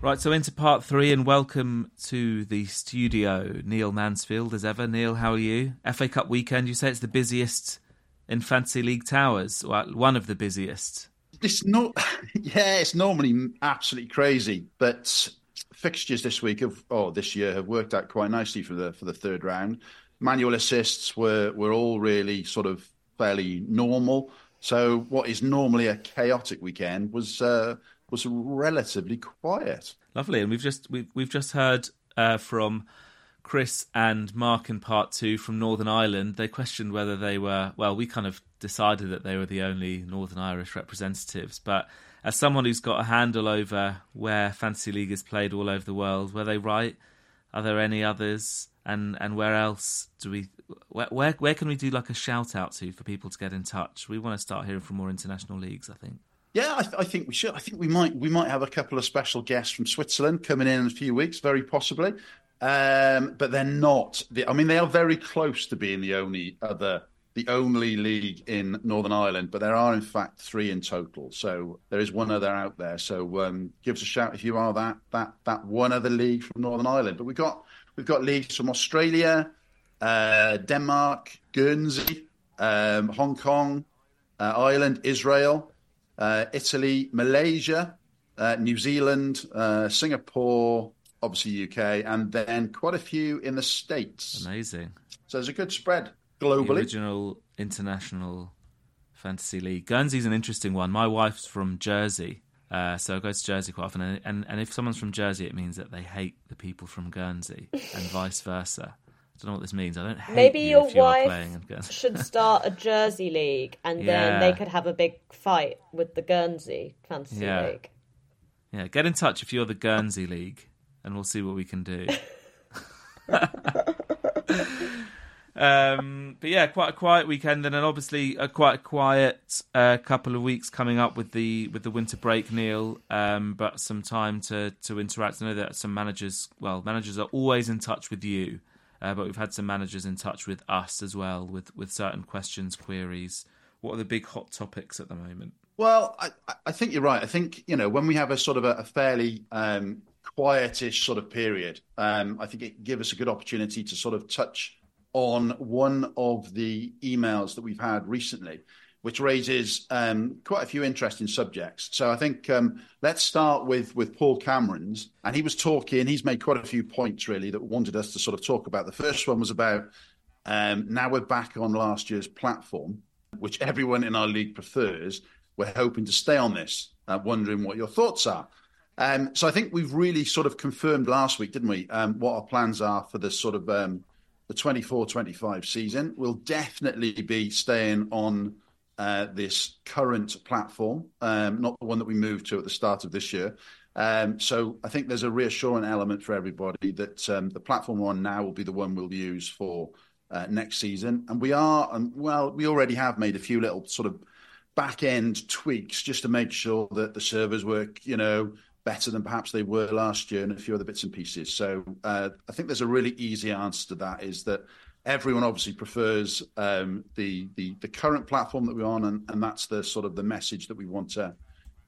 Right, so into part three, and welcome to the studio, Neil Mansfield, as ever. Neil, how are you? F A Cup weekend, you say it's the busiest in Fantasy League Towers, well, one of the busiest. It's not, yeah, it's normally absolutely crazy, but fixtures this week have, oh, this year have worked out quite nicely for the for the third round. Manual assists were were all really sort of fairly normal. So what is normally a chaotic weekend was. Uh, was relatively quiet. Lovely. And we've just we've, we've just heard uh, from Chris and Mark in part two from Northern Ireland. They questioned whether they were, well, we kind of decided that they were the only Northern Irish representatives. But as someone who's got a handle over where Fantasy League is played all over the world, were they right? Are there any others? And and where else do we, where, where, where can we do like a shout out to for people to get in touch? We want to start hearing from more international leagues, I think. Yeah, I, th- I think we should. I think we might we might have a couple of special guests from Switzerland coming in in a few weeks, very possibly. Um, but they're not. The, I mean, they are very close to being the only other, the only league in Northern Ireland. But there are, in fact, three in total. So there is one other out there. So um, give us a shout if you are that that that one other league from Northern Ireland. But we've got we've got leagues from Australia, uh, Denmark, Guernsey, um, Hong Kong, uh, Ireland, Israel. Uh, Italy, Malaysia, uh, New Zealand, uh, Singapore, obviously U K, and then quite a few in the States. Amazing. So there's a good spread globally. The original international fantasy league. Guernsey's an interesting one. My wife's from Jersey, uh, so I go to Jersey quite often. And, and, and if someone's from Jersey, it means that they hate the people from Guernsey and vice versa. I don't know what this means. I don't hate Maybe you your if you wife should start a Jersey league and yeah. then they could have a big fight with the Guernsey fantasy yeah. league. Yeah, get in touch if you're the Guernsey league and we'll see what we can do. um, but yeah, quite a quiet weekend and then obviously a quite a quiet uh, couple of weeks coming up with the with the winter break, Neil, um, but some time to, to interact. I know that some managers, well, managers are always in touch with you. Uh, but we've had some managers in touch with us as well with, with certain questions, queries. What are the big hot topics at the moment? Well, I, I think you're right. I think, you know, when we have a sort of a, a fairly um, quietish sort of period, um, I think it gives us a good opportunity to sort of touch on one of the emails that we've had recently, which raises um, quite a few interesting subjects. So I think um, let's start with, with Paul Cameron's. And he was talking, he's made quite a few points, really, that wanted us to sort of talk about. The first one was about um, now we're back on last year's platform, which everyone in our league prefers. We're hoping to stay on this, uh, wondering what your thoughts are. Um, so I think we've really sort of confirmed last week, didn't we, um, what our plans are for this sort of um, the twenty-four twenty-five season. We'll definitely be staying on Uh, this current platform, um, not the one that we moved to at the start of this year. Um, so I think there's a reassuring element for everybody that um, the platform we're on now will be the one we'll use for uh, next season. And we are, um, well, we already have made a few little sort of back-end tweaks just to make sure that the servers work, you know, better than perhaps they were last year and a few other bits and pieces. So uh, I think there's a really easy answer to that, is that everyone obviously prefers um, the, the the current platform that we're on, and, and that's the sort of the message that we want to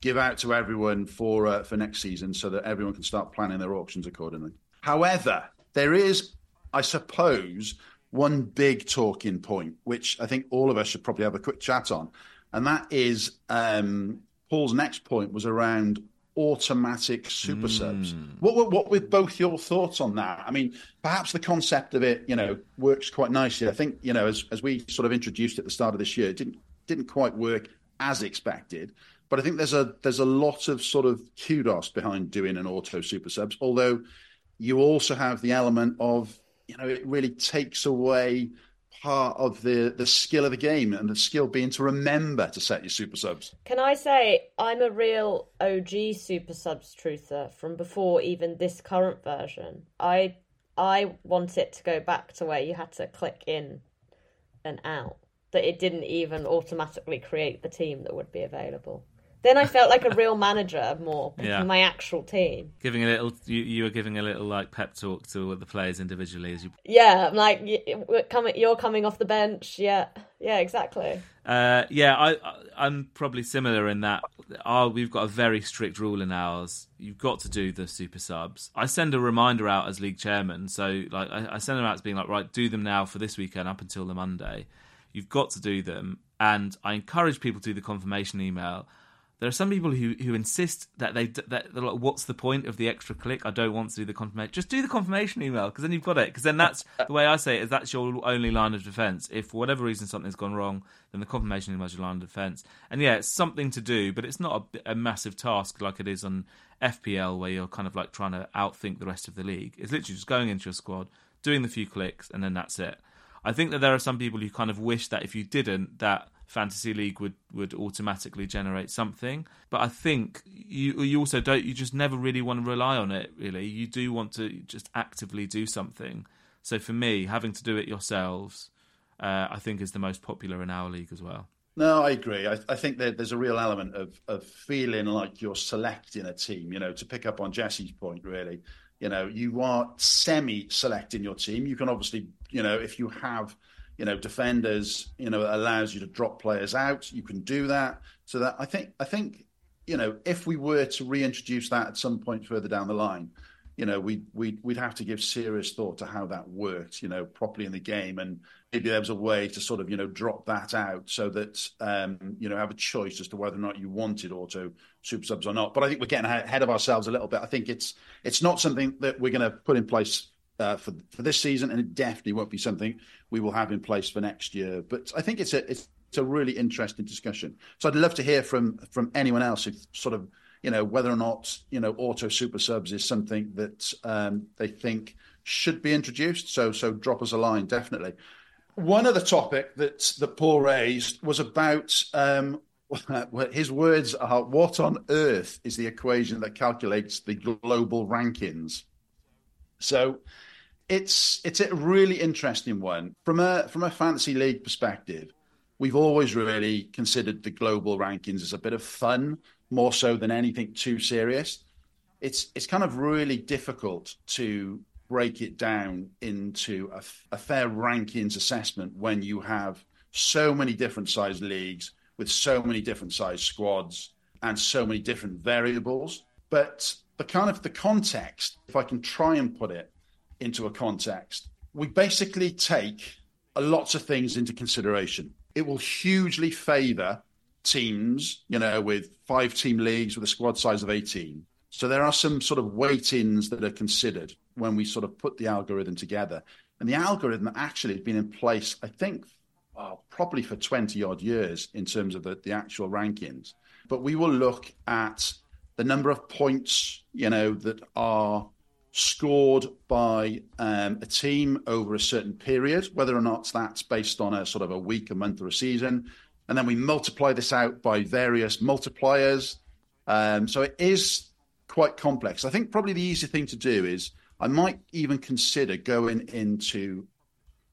give out to everyone for uh, for next season, so that everyone can start planning their auctions accordingly. However, there is, I suppose, one big talking point, which I think all of us should probably have a quick chat on, and that is um, Paul's next point was around automatic super mm. subs. What, what, what were both your thoughts on that? I mean, perhaps the concept of it, you know, works quite nicely. I think, you know, as as we sort of introduced at the start of this year, it didn't didn't quite work as expected. But I think there's a there's a lot of sort of kudos behind doing an auto super subs, although you also have the element of, you know, it really takes away part of the, the skill of the game, and the skill being to remember to set your super subs. Can I say I'm a real O G super subs truther from before even this current version. I I want it to go back to where you had to click in and out, that it didn't even automatically create the team that would be available. Then I felt like a real manager more than yeah. my actual team. Giving a little, you, you were giving a little like pep talk to the players individually as you. Yeah, I'm like, you're coming off the bench. Yeah, yeah, exactly. Uh, yeah, I, I'm probably similar in that. Our, we've got a very strict rule in ours. You've got to do the super subs. I send a reminder out as league chairman, so like I, I send them out as being like, right, do them now for this weekend up until the Monday. You've got to do them, and I encourage people to do the confirmation email. There are some people who, who insist that they that they're like, what's the point of the extra click? I don't want to do the confirmation. Just do the confirmation email, because then you've got it. Because then that's the way I say it, is that's your only line of defence. If for whatever reason something's gone wrong, then the confirmation email is your line of defence. And yeah, it's something to do, but it's not a, a massive task like it is on F P L, where you're kind of like trying to outthink the rest of the league. It's literally just going into your squad, doing the few clicks, and then that's it. I think that there are some people who kind of wish that if you didn't, that Fantasy League would, would automatically generate something, but I think you you also don't you just never really want to rely on it. Really, you do want to just actively do something. So for me, having to do it yourselves, uh, I think is the most popular in our league as well. No, I agree. I, I think that there's a real element of of feeling like you're selecting a team. You know, to pick up on Jesse's point, really, you know, you are semi-selecting your team. You can obviously, you know, if you have, you know, defenders, you know, allows you to drop players out. You can do that. So that I think, I think, you know, if we were to reintroduce that at some point further down the line, you know, we we we'd have to give serious thought to how that worked, you know, properly in the game, and maybe there was a way to sort of, you know, drop that out so that um, you know, have a choice as to whether or not you wanted auto super subs or not. But I think we're getting ahead of ourselves a little bit. I think it's it's not something that we're going to put in place Uh, for for this season, and it definitely won't be something we will have in place for next year. But I think it's a it's, it's a really interesting discussion. So I'd love to hear from from anyone else who sort of, you know, whether or not, you know, auto super subs is something that um, they think should be introduced. So so drop us a line, definitely. One other topic that that Paul raised was about um, his words are, what on earth is the equation that calculates the global rankings? So It's it's a really interesting one. From a from a fantasy league perspective, we've always really considered the global rankings as a bit of fun, more so than anything too serious. It's it's kind of really difficult to break it down into a, a fair rankings assessment when you have so many different size leagues with so many different size squads and so many different variables. But the kind of the context, if I can try and put it into a context, we basically take lots of things into consideration. It will hugely favour teams, you know, with five-team leagues with a squad size of eighteen. So there are some sort of weightings that are considered when we sort of put the algorithm together. And the algorithm actually has been in place, I think, oh, probably for twenty-odd years in terms of the, the actual rankings. But we will look at the number of points, you know, that are scored by um, a team over a certain period, whether or not that's based on a sort of a week, a month, or a season. And then we multiply this out by various multipliers. Um, so it is quite complex. I think probably the easy thing to do is I might even consider going into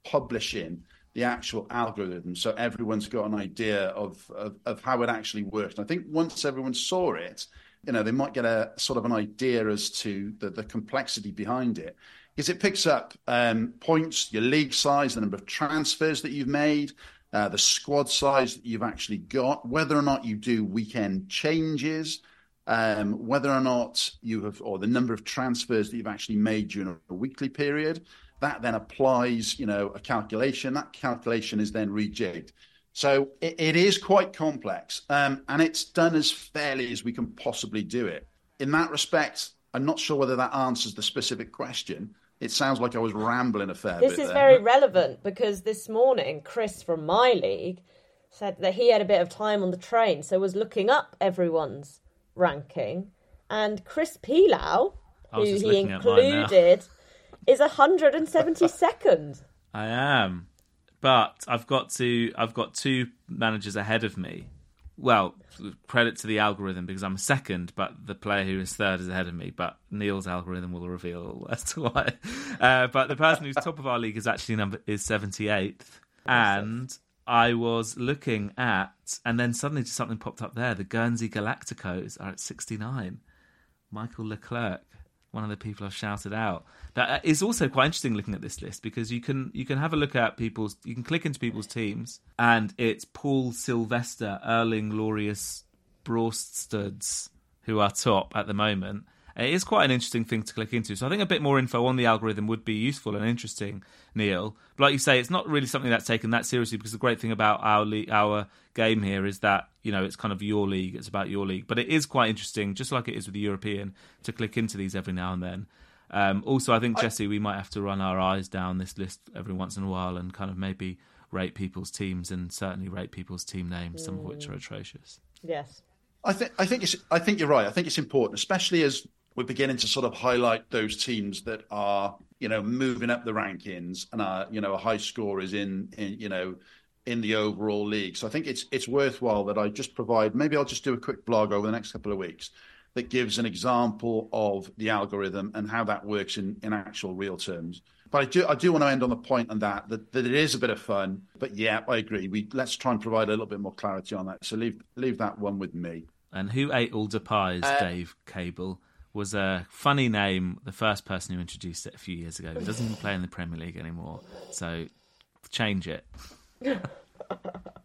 publishing the actual algorithm, so everyone's got an idea of, of, of how it actually works. And I think once everyone saw it, you know, they might get a sort of an idea as to the, the complexity behind it. Because it picks up um, points, your league size, the number of transfers that you've made, uh, the squad size that you've actually got, whether or not you do weekend changes, um, whether or not you have, or the number of transfers that you've actually made during a weekly period. That then applies, you know, a calculation. That calculation is then rejigged. So it, it is quite complex, um, and it's done as fairly as we can possibly do it. In that respect, I'm not sure whether that answers the specific question. It sounds like I was rambling a fair this bit. This is there. Very relevant, because this morning, Chris from my league said that he had a bit of time on the train, so was looking up everyone's ranking. And Chris Pilau, who he included... is one hundred seventy-second. I am, but I've got to. I've got two managers ahead of me. Well, credit to the algorithm, because I'm second, but the player who is third is ahead of me. But Neil's algorithm will reveal as to why. Uh, but the person who's top of our league is actually number is seventy-eighth, and I was looking at, and then suddenly just something popped up there. The Guernsey Galacticos are at sixty-nine. Michael Leclerc. One of the people I've shouted out. That is also quite interesting looking at this list, because you can you can have a look at people's... You can click into people's teams, and it's Paul Sylvester, Erling Lorius, Brorstad's who are top at the moment. It is quite an interesting thing to click into. So I think a bit more info on the algorithm would be useful and interesting, Neil. But like you say, it's not really something that's taken that seriously, because the great thing about our league, our game here is that, you know, it's kind of your league, it's about your league. But it is quite interesting, just like it is with the European, to click into these every now and then. Um, also, I think, Jesse, we might have to run our eyes down this list every once in a while and kind of maybe rate people's teams, and certainly rate people's team names, mm. some of which are atrocious. Yes. I, th- I, think it's, I think you're right. I think it's important, especially as... we're beginning to sort of highlight those teams that are, you know, moving up the rankings and are, you know, a high scorers in, in, you know, in the overall league. So I think it's it's worthwhile that I just provide, maybe I'll just do a quick blog over the next couple of weeks that gives an example of the algorithm and how that works in, in actual real terms. But I do I do want to end on the point on that, that, that it is a bit of fun. But yeah, I agree. We let's try and provide a little bit more clarity on that. So leave leave that one with me. And who ate all the pies, uh, Dave Cable? Was a funny name, the first person who introduced it a few years ago. He doesn't even play in the Premier League anymore, so change it.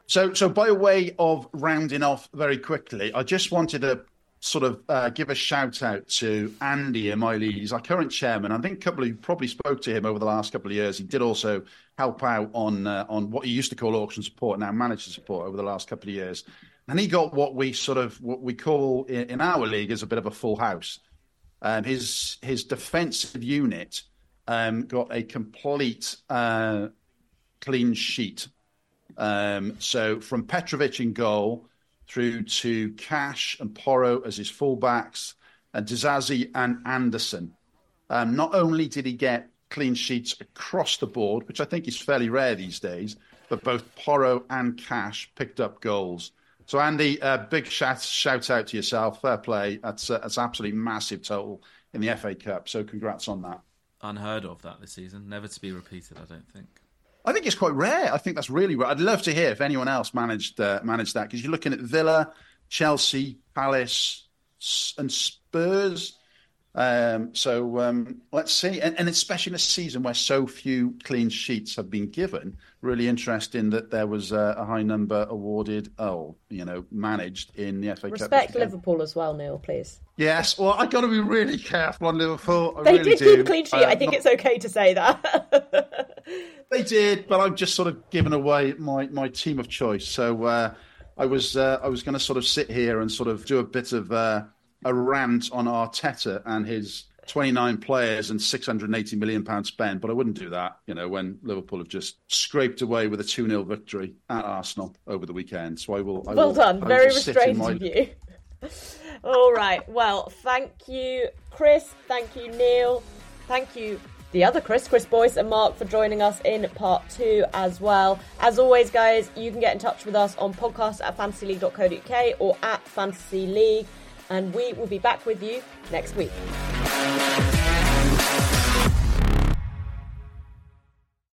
so, so by way of rounding off very quickly, I just wanted to sort of uh, give a shout-out to Andy in my league. He's our current chairman. I think a couple of you probably spoke to him over the last couple of years. He did also help out on, uh, on what he used to call auction support, now manager support, over the last couple of years. And he got what we sort of, what we call in, in our league as a bit of a full house. Um, his his defensive unit um, got a complete uh, clean sheet. Um, so from Petrovic in goal through to Cash and Porro as his fullbacks, and Dizazi and Anderson. Um, not only did he get clean sheets across the board, which I think is fairly rare these days, but both Porro and Cash picked up goals. So, Andy, a uh, big shout, shout out to yourself. Fair play. That's uh, that's absolutely massive total in the F A Cup. So congrats on that. Unheard of that this season. Never to be repeated, I don't think. I think it's quite rare. I think that's really rare. I'd love to hear if anyone else managed, uh, managed that, because you're looking at Villa, Chelsea, Palace and Spurs. Um, so um, let's see. And, and especially in a season where so few clean sheets have been given, really interesting that there was a, a high number awarded, oh, you know, managed in the F A Cup. Respect Liverpool as well, Neil, please. Yes. Well, I've got to be really careful on Liverpool. I they really did do. Keep clean sheet. I, I think not... it's okay to say that. They did, but I'm just sort of giving away my, my team of choice. So uh, I was uh, I was going to sort of sit here and sort of do a bit of... Uh, a rant on Arteta and his twenty-nine players and six hundred eighty million pounds spend, but I wouldn't do that, you know, when Liverpool have just scraped away with a two nil victory at Arsenal over the weekend. So I will... I well will, done. I Very restrained my... of you. All right. Well, thank you, Chris. Thank you, Neil. Thank you, the other Chris, Chris Boyce and Mark, for joining us in part two as well. As always, guys, you can get in touch with us on podcast at fantasy league dot co dot U K or at fantasy league. and we will be back with you next week.